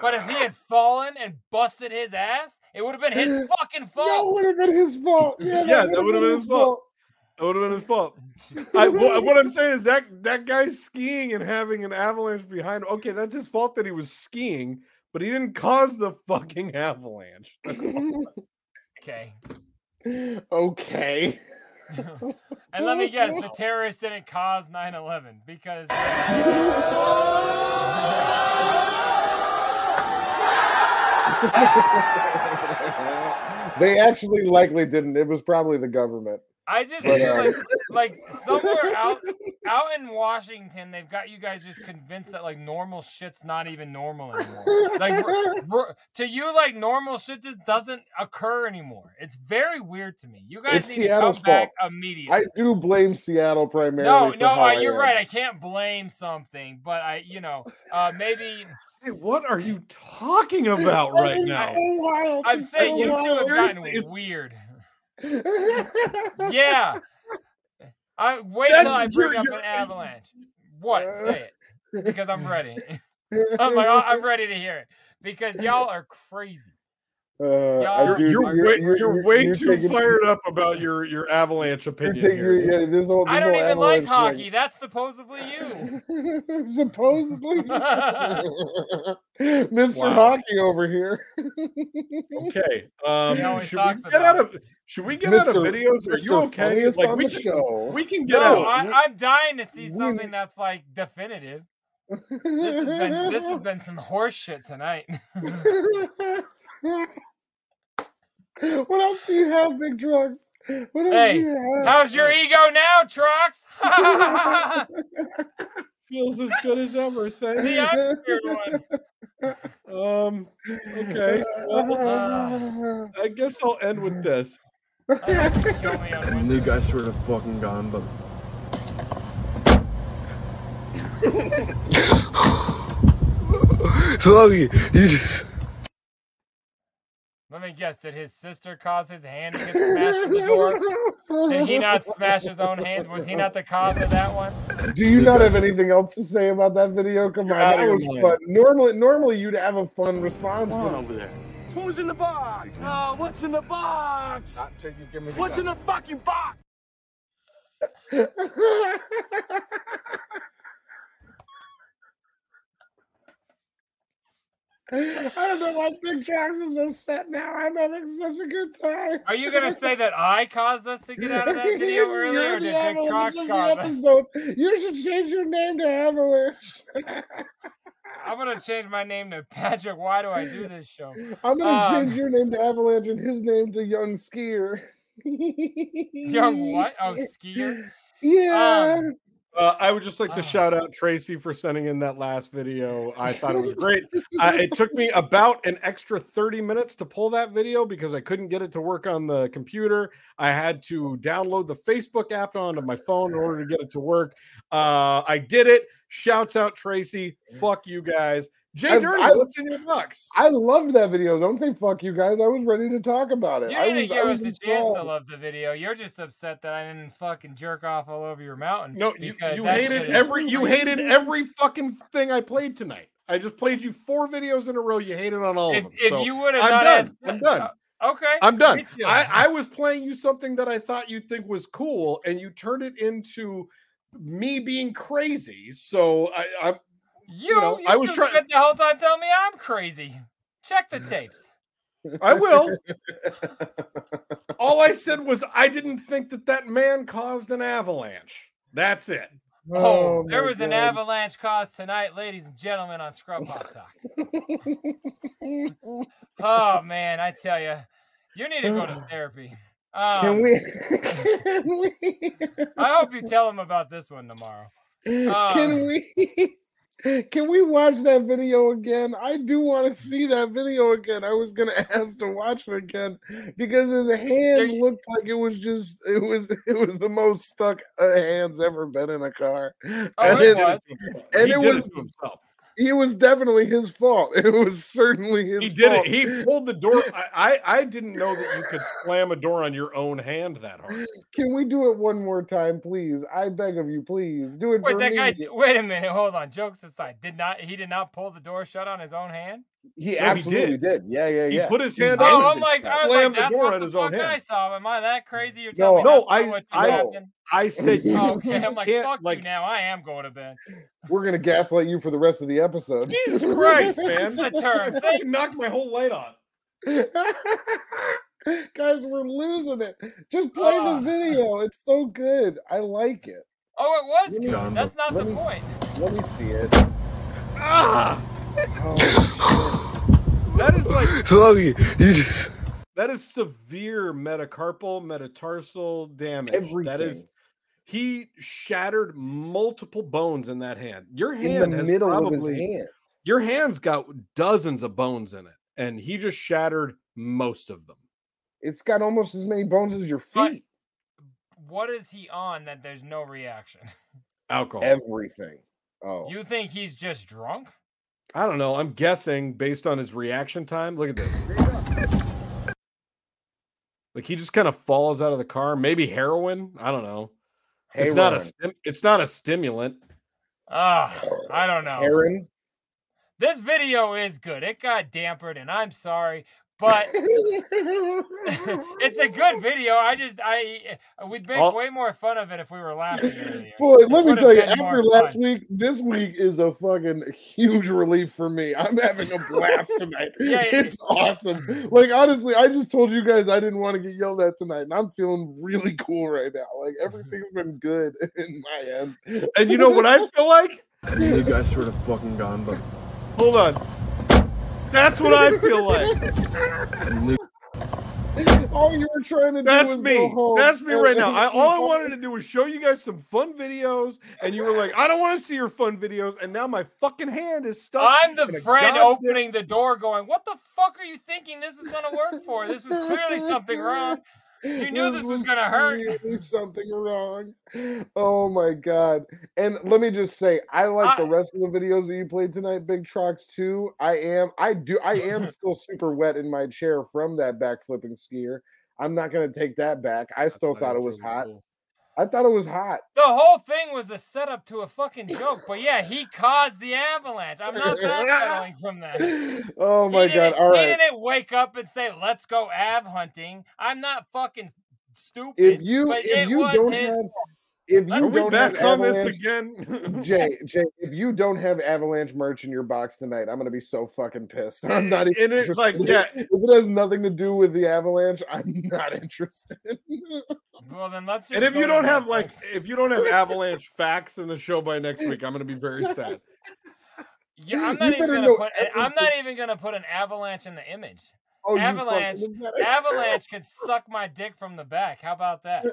But if he had fallen and busted his ass, it would have been his fucking fault. That would have been his fault. Yeah, that, yeah, would, that would have been, been his fault. fault. That would have been his fault. I, what I'm saying is that that guy skiing and having an avalanche behind him, okay, that's his fault that he was skiing, but he didn't cause the fucking avalanche. Okay. Okay. And let me guess, the terrorist didn't cause nine eleven because... They actually likely didn't. It was probably the government. I just but, feel uh, like, like somewhere out out in Washington, they've got you guys just convinced that like normal shit's not even normal anymore. Like r- r- to you, like normal shit just doesn't occur anymore. It's very weird to me. You guys it's need Seattle's to come fault. back immediately. I do blame Seattle primarily. No, for no, how I, you're I right. I can't blame something, but I, you know, uh, maybe. Hey, what are you talking about that right now? So wild. I'm it's saying so you wild. two have gotten it's... weird. Yeah, I wait That's till I bring your, up an avalanche. What? Say it because I'm ready. I'm like, oh, I'm ready to hear it because y'all are crazy. Uh, y'all are, you're, are, you're, way, you're, you're way you're too taking, fired up about your, your avalanche opinion. Taking, here. Yeah, this whole, this I don't even like hockey. Thing. That's supposedly you. Supposedly, Mister Wow. Hockey over here. Okay, um, should we get out of? Should we get Mister out of videos? Are you okay? Like we can, show. we can get no, out. I, I'm dying to see something that's like definitive. This has been, this has been some horse shit tonight. What else do you have, Big Trox? What else hey, do you have? How's your ego now, Trox? Feels as good as ever. Thank See, I'm the weird one. Um, okay. Well, uh, I guess I'll end with this. And you guys should have fucking gone, but. Slowly, you just. Let me guess, did his sister cause his hand to get smashed in the door? Did he not smash his own hand? Was he not the cause of that one? Do you not have anything else to say about that video? Come on, that was fun. Normally, normally you'd have a fun response. Come on over there. Who's in the box? Oh, what's in the box? Not till you give me the what's gun. In the fucking box? I don't know why Big Trox is upset now. I'm having such a good time. Are you gonna say that I caused us to get out of that video earlier? You're or did Big Trox cause us? You should change your name to Avalanche. I'm gonna change my name to Patrick. Why do I do this show? I'm gonna um, change your name to Avalanche and his name to Young Skier. Young what? Oh, Skier. Yeah. Um, Uh, I would just like to uh, shout out Tracy for sending in that last video. I thought it was great. uh, it took me about an extra thirty minutes to pull that video because I couldn't get it to work on the computer. I had to download the Facebook app onto my phone in order to get it to work. Uh, I did it. Shouts out Tracy. Fuck you guys. Jay Dirty, I, I, what's in your box? I loved that video. Don't say fuck you guys. I was ready to talk about it. You didn't I was, give I was us a chance to love the video. You're just upset that I didn't fucking jerk off all over your mountain. No, you, you hated every is- you hated every fucking thing I played tonight. I just played you four videos in a row. You hated on all if, of them. If so you would have not done, had- I'm done. Okay. I'm done. I, I was playing you something that I thought you'd think was cool, and you turned it into me being crazy. So I, I'm You, you, know, you I was trying the whole time telling me I'm crazy. Check the tapes. I will. All I said was I didn't think that that man caused an avalanche. That's it. Oh, oh there was God. An avalanche caused tonight, ladies and gentlemen, on Scrub Hop Talk. Oh, man, I tell you, you need to go to therapy. Um, can we? Can we? I hope you tell him about this one tomorrow. Um, can we? Can we watch that video again? I do want to see that video again. I was going to ask to watch it again because his hand you- looked like it was just, it was it was the most stuck a hand's ever been in a car. Oh, and it was. And it was, it to himself. It was definitely his fault. It was certainly his fault. He did fault. It. He pulled the door. I, I, I didn't know that you could slam a door on your own hand that hard. Can we do it one more time, please? I beg of you, please. Do it wait, for that me. Guy, wait a minute. Hold on. Jokes aside, did not he did not pull the door shut on his own hand? He no, absolutely he did. did. Yeah, yeah, yeah. He put his hand oh, out I'm and like, I slammed like, the door on his own hand. I saw him. Am I that crazy? You're telling no, me no, that's I, what I, I said you oh, okay. I'm like, fuck like, you now. I am going to bed. We're going to gaslight you for the rest of the episode. Jesus Christ, man. That's the term. They knocked my whole light on. Guys, we're losing it. Just play uh, the video. It's so good. I like it. Oh, it was let good. Me, that's not the me, point. Let me see it. Ah! Oh, that is like Chloe, you just that is severe metacarpal metatarsal damage. Everything. That is he shattered multiple bones in that hand. Your hand in the has middle probably, of his hand. Your hand's got dozens of bones in it, and he just shattered most of them. It's got almost as many bones as your feet. But what is he on that there's no reaction? Alcohol. Everything. Oh. You think he's just drunk? I don't know. I'm guessing based on his reaction time. Look at this. Like he just kind of falls out of the car. Maybe heroin. I don't know. Hey, it's Ron. not a. Stim- it's not a stimulant. Ah, uh, I don't know. Heroin. This video is good. It got dampered, and I'm sorry, but it's a good video. I just I we'd make I'll... way more fun of it if we were laughing. Boy, let me tell you, after last fun. week, this week is a fucking huge relief for me. I'm having a blast tonight. Yeah, yeah, it's yeah. awesome. Like honestly, I just told you guys I didn't want to get yelled at tonight, and I'm feeling really cool right now. Like everything's been good in my end. And you know what I feel like? You guys sort of fucking gone, but hold on. That's what I feel like. All you were trying to do That's was me. Go home. That's me right now. I, all I wanted to do was show you guys some fun videos, and you were like, I don't want to see your fun videos, and now my fucking hand is stuck. I'm the friend opening the door going, what the fuck are you thinking this was going to work for? This was clearly something wrong. You knew this, this was, was gonna hurt. Something wrong. Oh my god! And let me just say, I like I, the rest of the videos that you played tonight, Big Trox too. I am, I do, I am still super wet in my chair from that backflipping skier. I'm not gonna take that back. I still I thought it was hot. Cool. I thought it was hot. The whole thing was a setup to a fucking joke, but yeah, he caused the avalanche. I'm not backpedaling from that. Oh my god! All right. He didn't wake up and say, "Let's go av hunting." I'm not fucking stupid. If you, but if it you was don't his have, if you Are we don't back have on avalanche, this again, Jay, Jay, if you don't have Avalanche merch in your box tonight, I'm gonna be so fucking pissed. I'm not even. And it's like, yeah, if it has nothing to do with the Avalanche, I'm not interested. Well, then let's. And if you don't have like, if you don't have Avalanche facts in the show by next week, I'm gonna be very sad. Yeah, I'm not even gonna put. Everything. I'm not even gonna put an avalanche in the image. Oh, Avalanche, Avalanche could suck my dick from the back. How about that?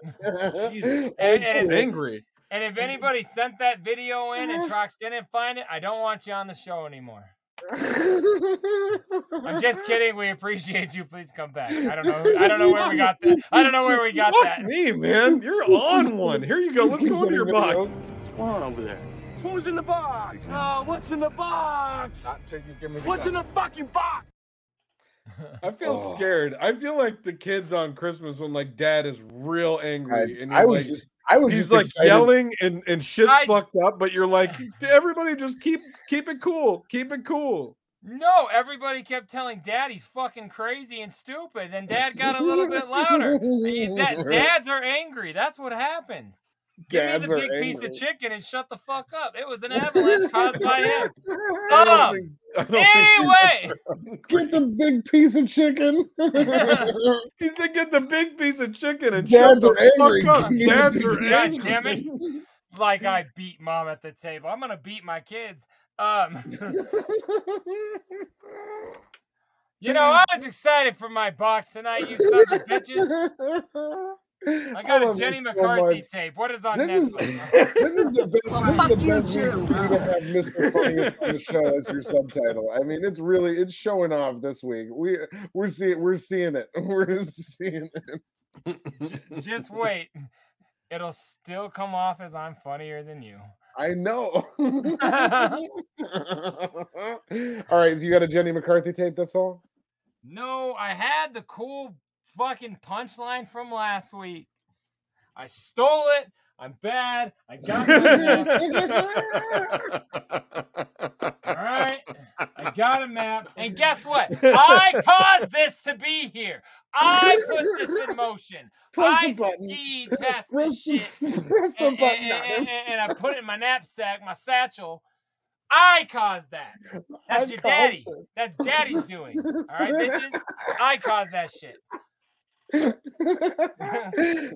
Jesus, and, and so angry. And if anybody sent that video in and Trox didn't find it, I don't want you on the show anymore. I'm just kidding. We appreciate you. Please come back. I don't know. Who, I don't know where we got that. I don't know where we got Fuck that. Me, man, you're on one. Here you go. Let's go into your box. What's going on over there? Who's in the box? Oh, what's in the box? Not till you give me the what's gun. In the fucking box? I feel oh. scared. I feel like the kids on Christmas when like dad is real angry and you're I was like, just, I was he's like excited. Yelling and, and shit's I, fucked up, but you're like, everybody just keep keep it cool, keep it cool. No, everybody kept telling dad he's fucking crazy and stupid, and dad got a little bit louder. That, dads are angry. That's what happened. Give Dabs me the big angry. Piece of chicken and shut the fuck up. It was an avalanche caused by him. Um, think, anyway. Get the big piece of chicken. He said get the big piece of chicken and Dabs shut the angry. Fuck up. Dabs are angry. Damn it. Like I beat mom at the table. I'm going to beat my kids. Um, you know, I was excited for my box tonight, you sons of bitches. I got I a Jenny McCarthy so tape. What is on this Netflix? Is, this is the best, well, this is the best you week for you to have Mister Funniest on the show as your subtitle. I mean, it's really it's showing off this week. We we're seeing we're seeing it. We're seeing it. Just wait. It'll still come off as I'm funnier than you. I know. All right, you got a Jenny McCarthy tape, that's all? No, I had the cool fucking punchline from last week. I stole it. I'm bad. I got the map. All right. I got a map. And guess what? I caused this to be here. I put this in motion. Press I skied past this shit. Press the and, button. And, and, and I put it in my knapsack, my satchel. I caused that. That's I your daddy. It. That's daddy's doing. All right, bitches? I caused that shit.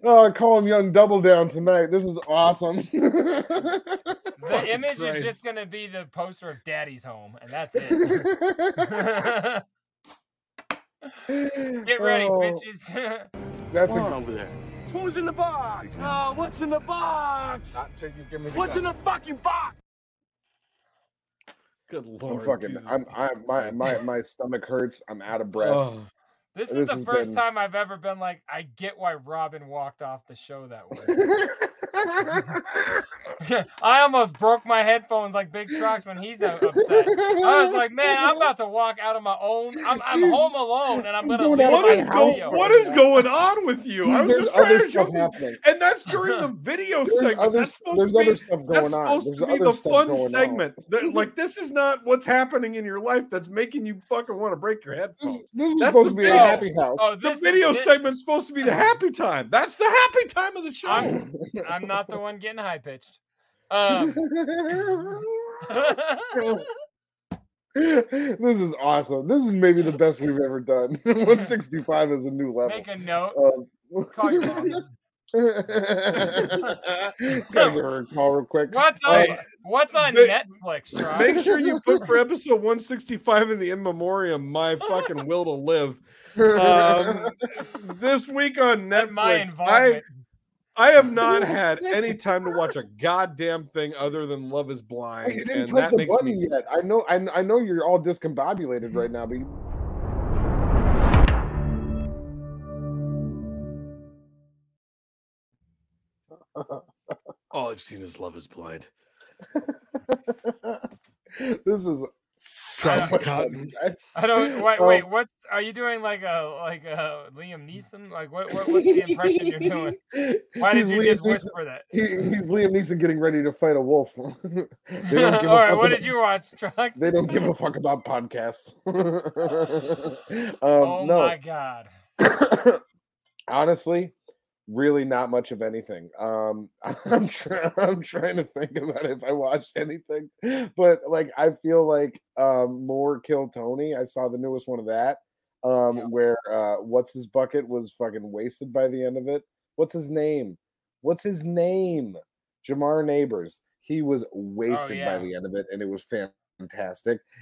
Oh, Colin Young double down tonight. This is awesome. The image Christ. Is just going to be the poster of Daddy's home, and that's it. Get ready, oh, bitches. That's a- over there. Who's in the box? Oh, what's in the box? Not till you give me the what's gun. In the fucking box? Good Lord. I'm fucking. I'm, I'm. My. My. My stomach hurts. I'm out of breath. Oh. This is this the first been... time I've ever been like, I get why Robin walked off the show that way. I almost broke my headphones like Big Trox when he's upset. I was like, man, I'm about to walk out of my own. I'm, I'm home alone, and I'm gonna. Dude, leave what my is house going? What is going on with you? I was there's just trying other to show stuff you. Happening. And that's during the video segment. Other, that's supposed there's to be, other stuff going that's on. Supposed there's to be the fun segment. The, like this is not what's happening in your life that's making you fucking want to break your headphones. This, this is that's supposed to be. Thing. Happy house. Oh, this, the video this, segment's supposed to be the happy time. That's the happy time of the show. I'm, I'm not the one getting high pitched. Um. This is awesome. This is maybe the best we've ever done. one sixty-five is a new level. Make a note. Um. Call your mom. Call real quick. What's on, uh, what's on make, Netflix, Trox? Make sure you put for episode one sixty-five in the in memoriam, my fucking will to live. Um, this week on Netflix, my I, I have not had any time to watch a goddamn thing other than Love is Blind. You didn't and press that the makes button me yet. I know, I, I know you're all discombobulated right now, but you All I've seen is Love is Blind. This is so much fun, guys. I don't wait. Wait, um, what are you doing? Like a like a Liam Neeson? Like what? what what's the impression you're doing? Why did you Liam just Neeson, whisper that? He, he's Liam Neeson getting ready to fight a wolf. They don't give All a right, fuck what about, did you watch, Trox? They don't give a fuck about podcasts. um, oh no. my god! Honestly. Really, not much of anything. Um, I'm trying. I'm trying to think about if I watched anything, but like I feel like um, more Kill Tony. I saw the newest one of that, um, yeah. where uh, what's his bucket was fucking wasted by the end of it. What's his name? What's his name? Jamar Neighbors. He was wasted oh, yeah. by the end of it, and it was fantastic.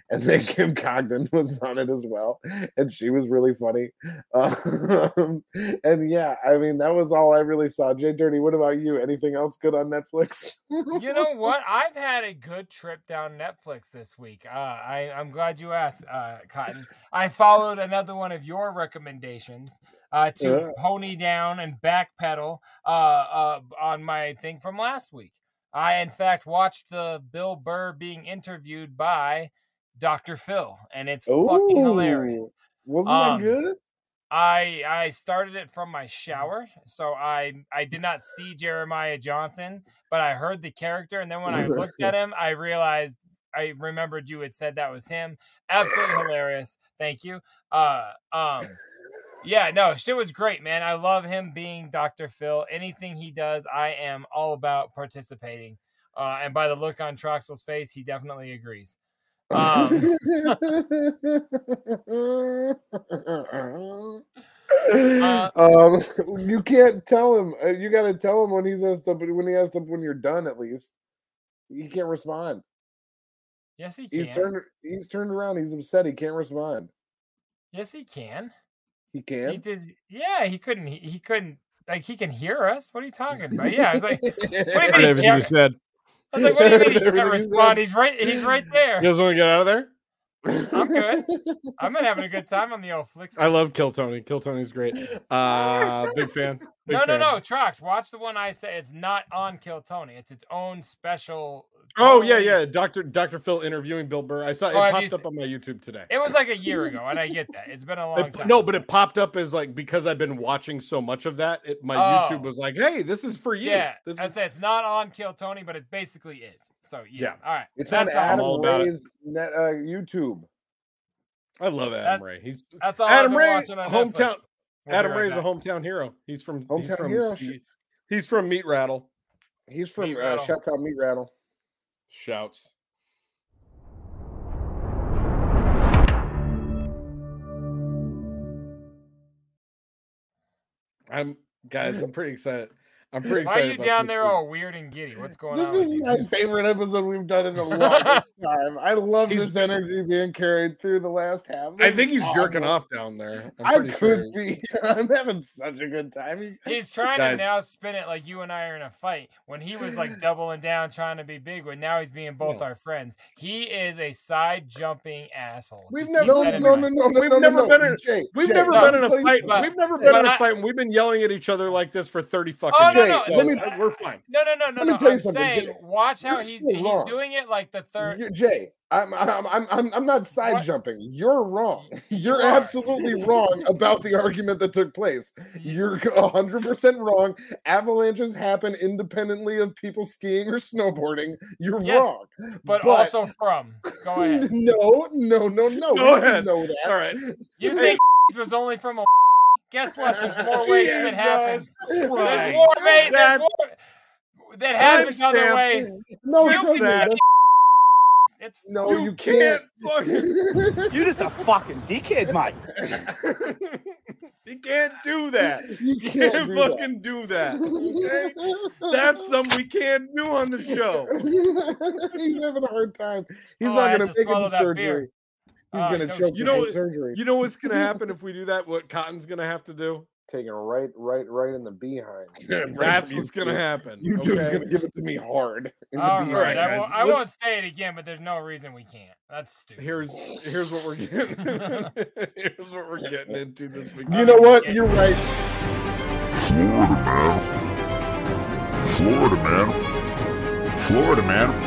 And then Kim Cogdan was on it as well, and she was really funny. Um, and yeah, I mean, that was all I really saw. Jay Dirty, what about you? Anything else good on Netflix? You know what? I've had a good trip down Netflix this week. Uh, I, I'm glad you asked, uh, Cotton. I followed another one of your recommendations uh, to yeah. pony down and backpedal uh, uh, on my thing from last week. I, in fact, watched the Bill Burr being interviewed by Doctor Phil, and it's Ooh, fucking hilarious. Wasn't um, that good? I I started it from my shower, so I, I did not see Jeremiah Johnson, but I heard the character, and then when I looked at him, I realized, I remembered you had said that was him. Absolutely hilarious. Thank you. Uh, um, yeah, no, shit was great, man. I love him being Doctor Phil. Anything he does, I am all about participating. Uh, and by the look on Troxel's face, he definitely agrees. Um, uh, um, you can't tell him. You got to tell him when he's asked up. When he asked up, when you're done, at least he can't respond. Yes, he can. He's turned. He's turned around. He's upset. He can't respond. Yes, he can. He can. He just, yeah, he couldn't. He, he couldn't. Like he can hear us. What are you talking about? Yeah, I was like, what do you mean? Everything you said. I was like, what do you mean? He can't respond. He's right. He's right there. You guys want to get out of there? I'm good. I've been having a good time on the old Flix. I love Kill Tony. Kill Tony's great. Uh, big fan. Big no, fan. no, no. Trox, watch the one I say. It's not on Kill Tony. It's its own special. Oh yeah, yeah. Doctor Doctor Phil interviewing Bill Burr. I saw it oh, popped up on my YouTube today. It was like a year ago, and I get that. It's been a long it, time. No, but it popped up as like because I've been watching so much of that. It, my oh. YouTube was like, "Hey, this is for you." Yeah, this I is- say it's not on Kill Tony, but it basically is. So yeah, yeah. All right. It's that's on Adam all about Ray's it. Net, uh, YouTube. I love Adam that, Ray. He's that's all Adam Ray. Hometown. Adam Ray's right a hometown hero. He's from hometown he's from, hero. He, he's from Meat Rattle. He's from Meat Rattle. Uh, shouts out Meat Rattle. Shouts. I'm guys. I'm pretty excited. I'm pretty excited. Why are you about down there week. all weird and giddy? What's going this on? This is my you? favorite episode we've done in the longest time. I love he's, this energy being carried through the last half. This I think he's awesome. jerking off down there. I'm I could sure. be. I'm having such a good time. He's trying guys. to now spin it like you and I are in a fight. When he was like doubling down trying to be big, when now he's being both yeah. our friends. He is a side jumping asshole. We've never been in a fight. We've never been in a fight. We've never been in a fight. We've been yelling at each other like this for thirty fucking oh, years. No, no, so let me, we're fine. No, no, no, no. Let me no. tell you I'm something. Saying, Jay, watch how he's, he's doing it like the third. You're, Jay, I'm, I'm, I'm, I'm, I'm not side what? jumping. You're wrong. You're you absolutely wrong about the argument that took place. You're one hundred percent wrong. Avalanches happen independently of people skiing or snowboarding. You're yes, wrong. But, but also from. Go ahead. No, no, no, no. Go we ahead. Know that. All right. You hey. think it was only from a. Guess what? There's more ways Jesus that happens. Christ. There's more ways that that happens other ways. No, you can that. It's no, you, you can't. can't fucking. You're just a fucking dickhead, Mike. You can't do that. You can't, you can't do fucking that. do that. Okay? That's something we can't do on the show. He's having a hard time. He's oh, not going to make it to surgery. Beer. He's uh, gonna no, choke you know, surgery. You know what's gonna happen if we do that? What Cotton's gonna have to do? Take it right, right, right in the behind. Yeah, that's what's gonna happen. You two okay. gonna give it to me hard. In the All behind. Right, I, won't, I won't say it again, but there's no reason we can't. That's stupid. Here's here's what we're getting. Here's what we're getting into this week. You know what? You're right. Florida, man. Florida, man.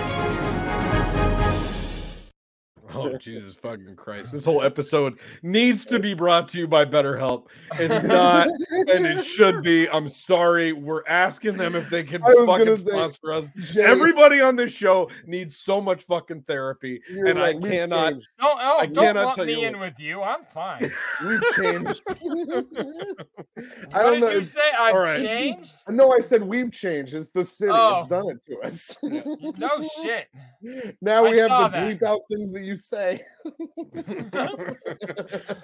Oh, Jesus fucking Christ. This whole episode needs to be brought to you by BetterHelp. It's not, and it should be. I'm sorry. We're asking them if they can fucking sponsor us. Jay, everybody on this show needs so much fucking therapy, and like, I cannot. Changed. No, oh, I don't cannot want tell me you in what. With you. I'm fine. We've changed. I don't know. What did you say? I've right. changed? No, I said we've changed. It's the city. Oh. It's done it to us. No shit. Now we I have to bleep out things that you say.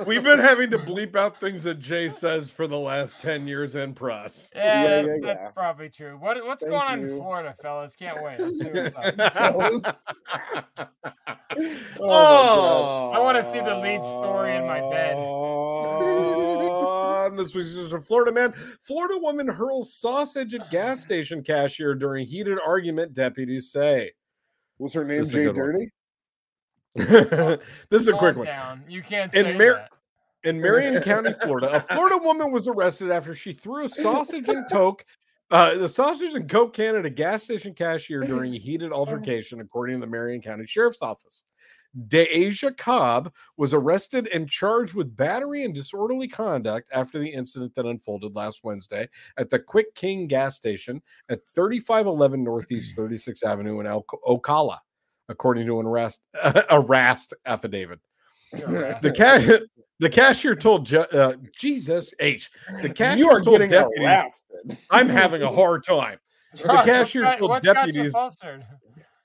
We've been having to bleep out things that Jay says for the last ten years and press. Yeah, yeah, yeah, that's, yeah. that's probably true. What, what's Thank going on you. in Florida, fellas? Can't wait. oh, oh I want to see the lead story in my bed. On this week's news from Florida, man. Florida woman hurls sausage at gas station cashier during heated argument, deputies say. Was her name Jay Dirty? One. This is a quick one. You can't say in, Mar- that. in Marion County, Florida, a Florida woman was arrested after she threw a sausage and coke, uh, the sausage and coke can at a gas station cashier during a heated altercation, according to the Marion County Sheriff's Office. DeAsia Cobb was arrested and charged with battery and disorderly conduct after the incident that unfolded last Wednesday at the Quick King gas station at thirty-five eleven Northeast thirty-sixth Avenue in Al- Ocala. According to an arrest, uh, arrest affidavit, the cash the cashier told ju- uh, Jesus H. The cashier you are told deputies, "I'm having a hard time." The cashier got, told deputies.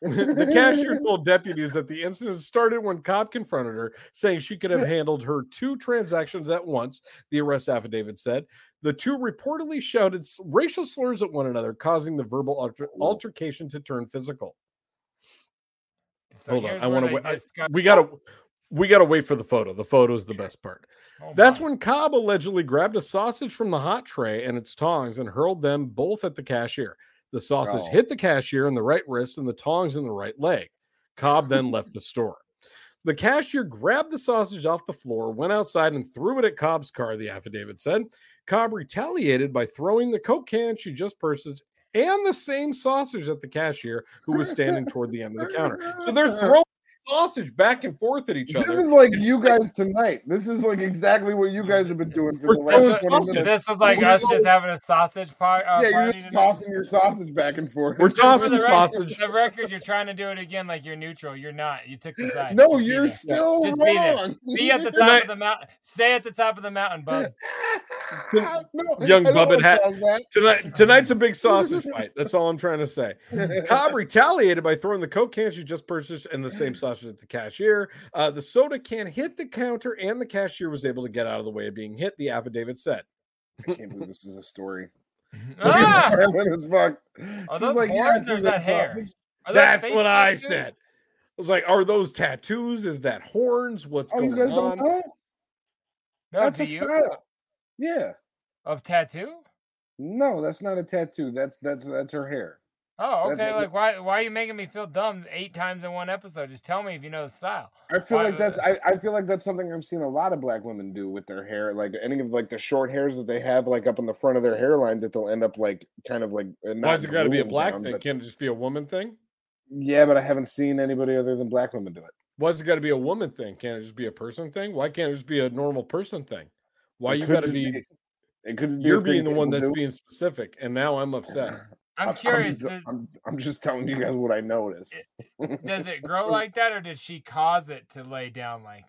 The cashier told deputies that the incident started when Cobb confronted her, saying she could have handled her two transactions at once. The arrest affidavit said the two reportedly shouted racial slurs at one another, causing the verbal alter- altercation to turn physical. So Hold on, I want to. Discuss- we gotta, we gotta wait for the photo. The photo is the best part. Oh, That's when Cobb allegedly grabbed a sausage from the hot tray and its tongs and hurled them both at the cashier. The sausage oh. hit the cashier in the right wrist and the tongs in the right leg. Cobb then left the store. The cashier grabbed the sausage off the floor, went outside, and threw it at Cobb's car. The affidavit said Cobb retaliated by throwing the Coke can she just purchased and the same sausage at the cashier who was standing toward the end of the counter. So they're throwing sausage back and forth at each other. This is like you guys tonight. This is like exactly what you guys have been doing for the last twenty minutes. This was like us just having a sausage par- uh, yeah, party. Yeah, you're just today. tossing your sausage back and forth. We're tossing for the sausage. For the record, you're trying to do it again like you're neutral. You're not. You took the side. No, you're be still there. wrong. Just be, be at the top I- of the mountain. Stay at the top of the mountain, bud. To, no, young Bubbin hat tonight. Tonight's a big sausage fight. That's all I'm trying to say. Cobb retaliated by throwing the Coke can she just purchased and the same sausage at the cashier. Uh, the soda can hit the counter, and the cashier was able to get out of the way of being hit. The affidavit said, "I can't believe this is a story." Ah! As fuck. Are those like, horns yeah, or is that hair? Those That's what I tattoos? said. I was like, "Are those tattoos? Is that horns? What's oh, going you guys on?" Don't know? No, That's a you? style. Yeah. Of tattoo? No, that's not a tattoo. That's that's that's her hair. Oh, okay. That's, like why why are you making me feel dumb eight times in one episode? Just tell me if you know the style. I feel why, like that's I, I feel like that's something I've seen a lot of black women do with their hair. Like any of like the short hairs that they have like up on the front of their hairline that they'll end up like kind of like why's it gotta be a black down, thing? But, Can't it just be a woman thing? Yeah, but I haven't seen anybody other than black women do it. Why's it gotta be a woman thing? Can't it just be a person thing? Why can't it just be a normal person thing? Why it you gotta be, be? It could. You're being the one that's do. being specific, and now I'm upset. I'm, I'm curious. I'm, I'm, I'm just telling you guys what I noticed. It, does it grow like that, or did she cause it to lay down like?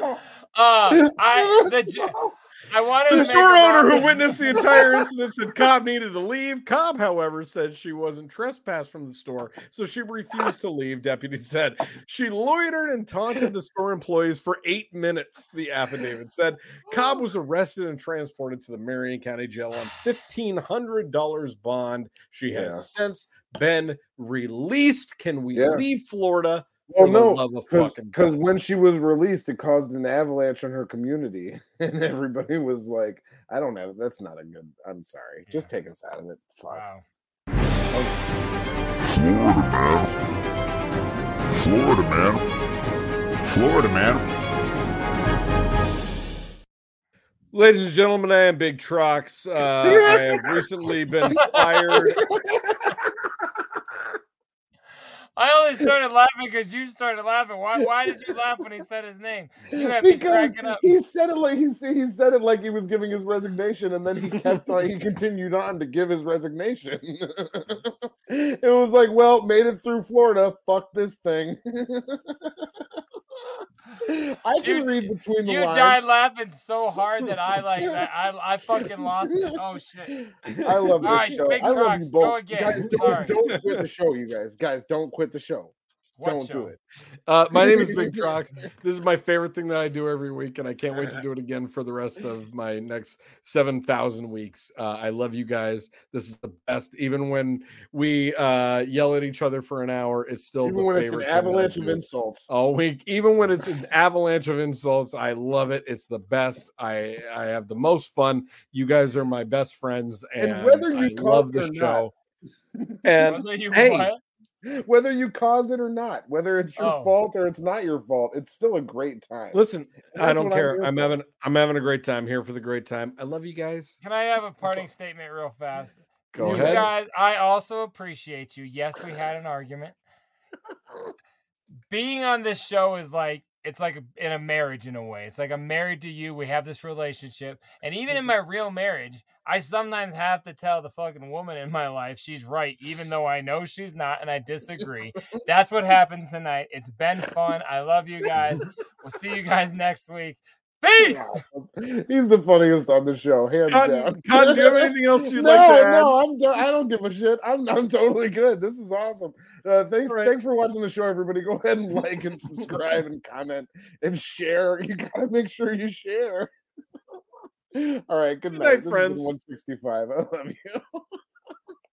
uh, I the, I wanted the store owner who witnessed the entire incident said Cobb needed to leave. Cobb, however, said she wasn't trespassed from the store, so she refused to leave, deputy said. She loitered and taunted the store employees for eight minutes, the affidavit said. Cobb was arrested and transported to the Marion County Jail on fifteen hundred dollars bond. She has yeah. since been released. Can we yeah. leave Florida? Well, no, because when she was released, it caused an avalanche in her community, and everybody was like, "I don't know, that's not a good." I'm sorry, yeah. just take us out of it. Wow. Florida man, Florida man, Florida man. Ladies and gentlemen, I am Big Trox. Uh, I have recently been fired. I only started laughing because you started laughing. Why? Why did you laugh when he said his name? You have to crack it up. He said it like he said, he said it like he was giving his resignation, and then he kept like he continued on to give his resignation. It was like, well, made it through Florida. Fuck this thing. I can you, read between the you lines. You died laughing so hard that I like that. I I fucking lost it. Oh shit! I love this right, show. Big I love you both. Go again. Guys, don't, don't quit the show, you guys. Guys, don't quit the show. What don't show? Do it. Uh, my name is Big Trox. This is my favorite thing that I do every week, and I can't wait to do it again for the rest of my next seven thousand weeks. Uh, I love you guys. This is the best. Even when we uh, yell at each other for an hour, it's still even the when favorite it's an avalanche of insults all week. Even when it's an avalanche of insults, I love it. It's the best. I I have the most fun. You guys are my best friends, and, and whether you I love this show. And you hey. What? Whether you cause it or not, whether it's your oh. fault or it's not your fault, it's still a great time. Listen, I don't care. I'm, I'm having I'm having a great time here for the great time. I love you guys. Can I have a parting statement real fast? Go you ahead. Guys, I also appreciate you. Yes, we had an argument. Being on this show is like it's like in a marriage in a way. It's like I'm married to you. We have this relationship, and even in my real marriage, I sometimes have to tell the fucking woman in my life she's right, even though I know she's not, and I disagree. That's what happened tonight. It's been fun. I love you guys. We'll see you guys next week. Peace! He's the funniest on the show, hands God, down. God, do you have anything else you'd no, like to add? No, I'm do- I don't give a shit. I'm I'm totally good. This is awesome. Uh, thanks, right. thanks for watching the show, everybody. Go ahead and like and subscribe and comment and share. You gotta make sure you share. All right, good, good night, night friends. one sixty-five. I love you.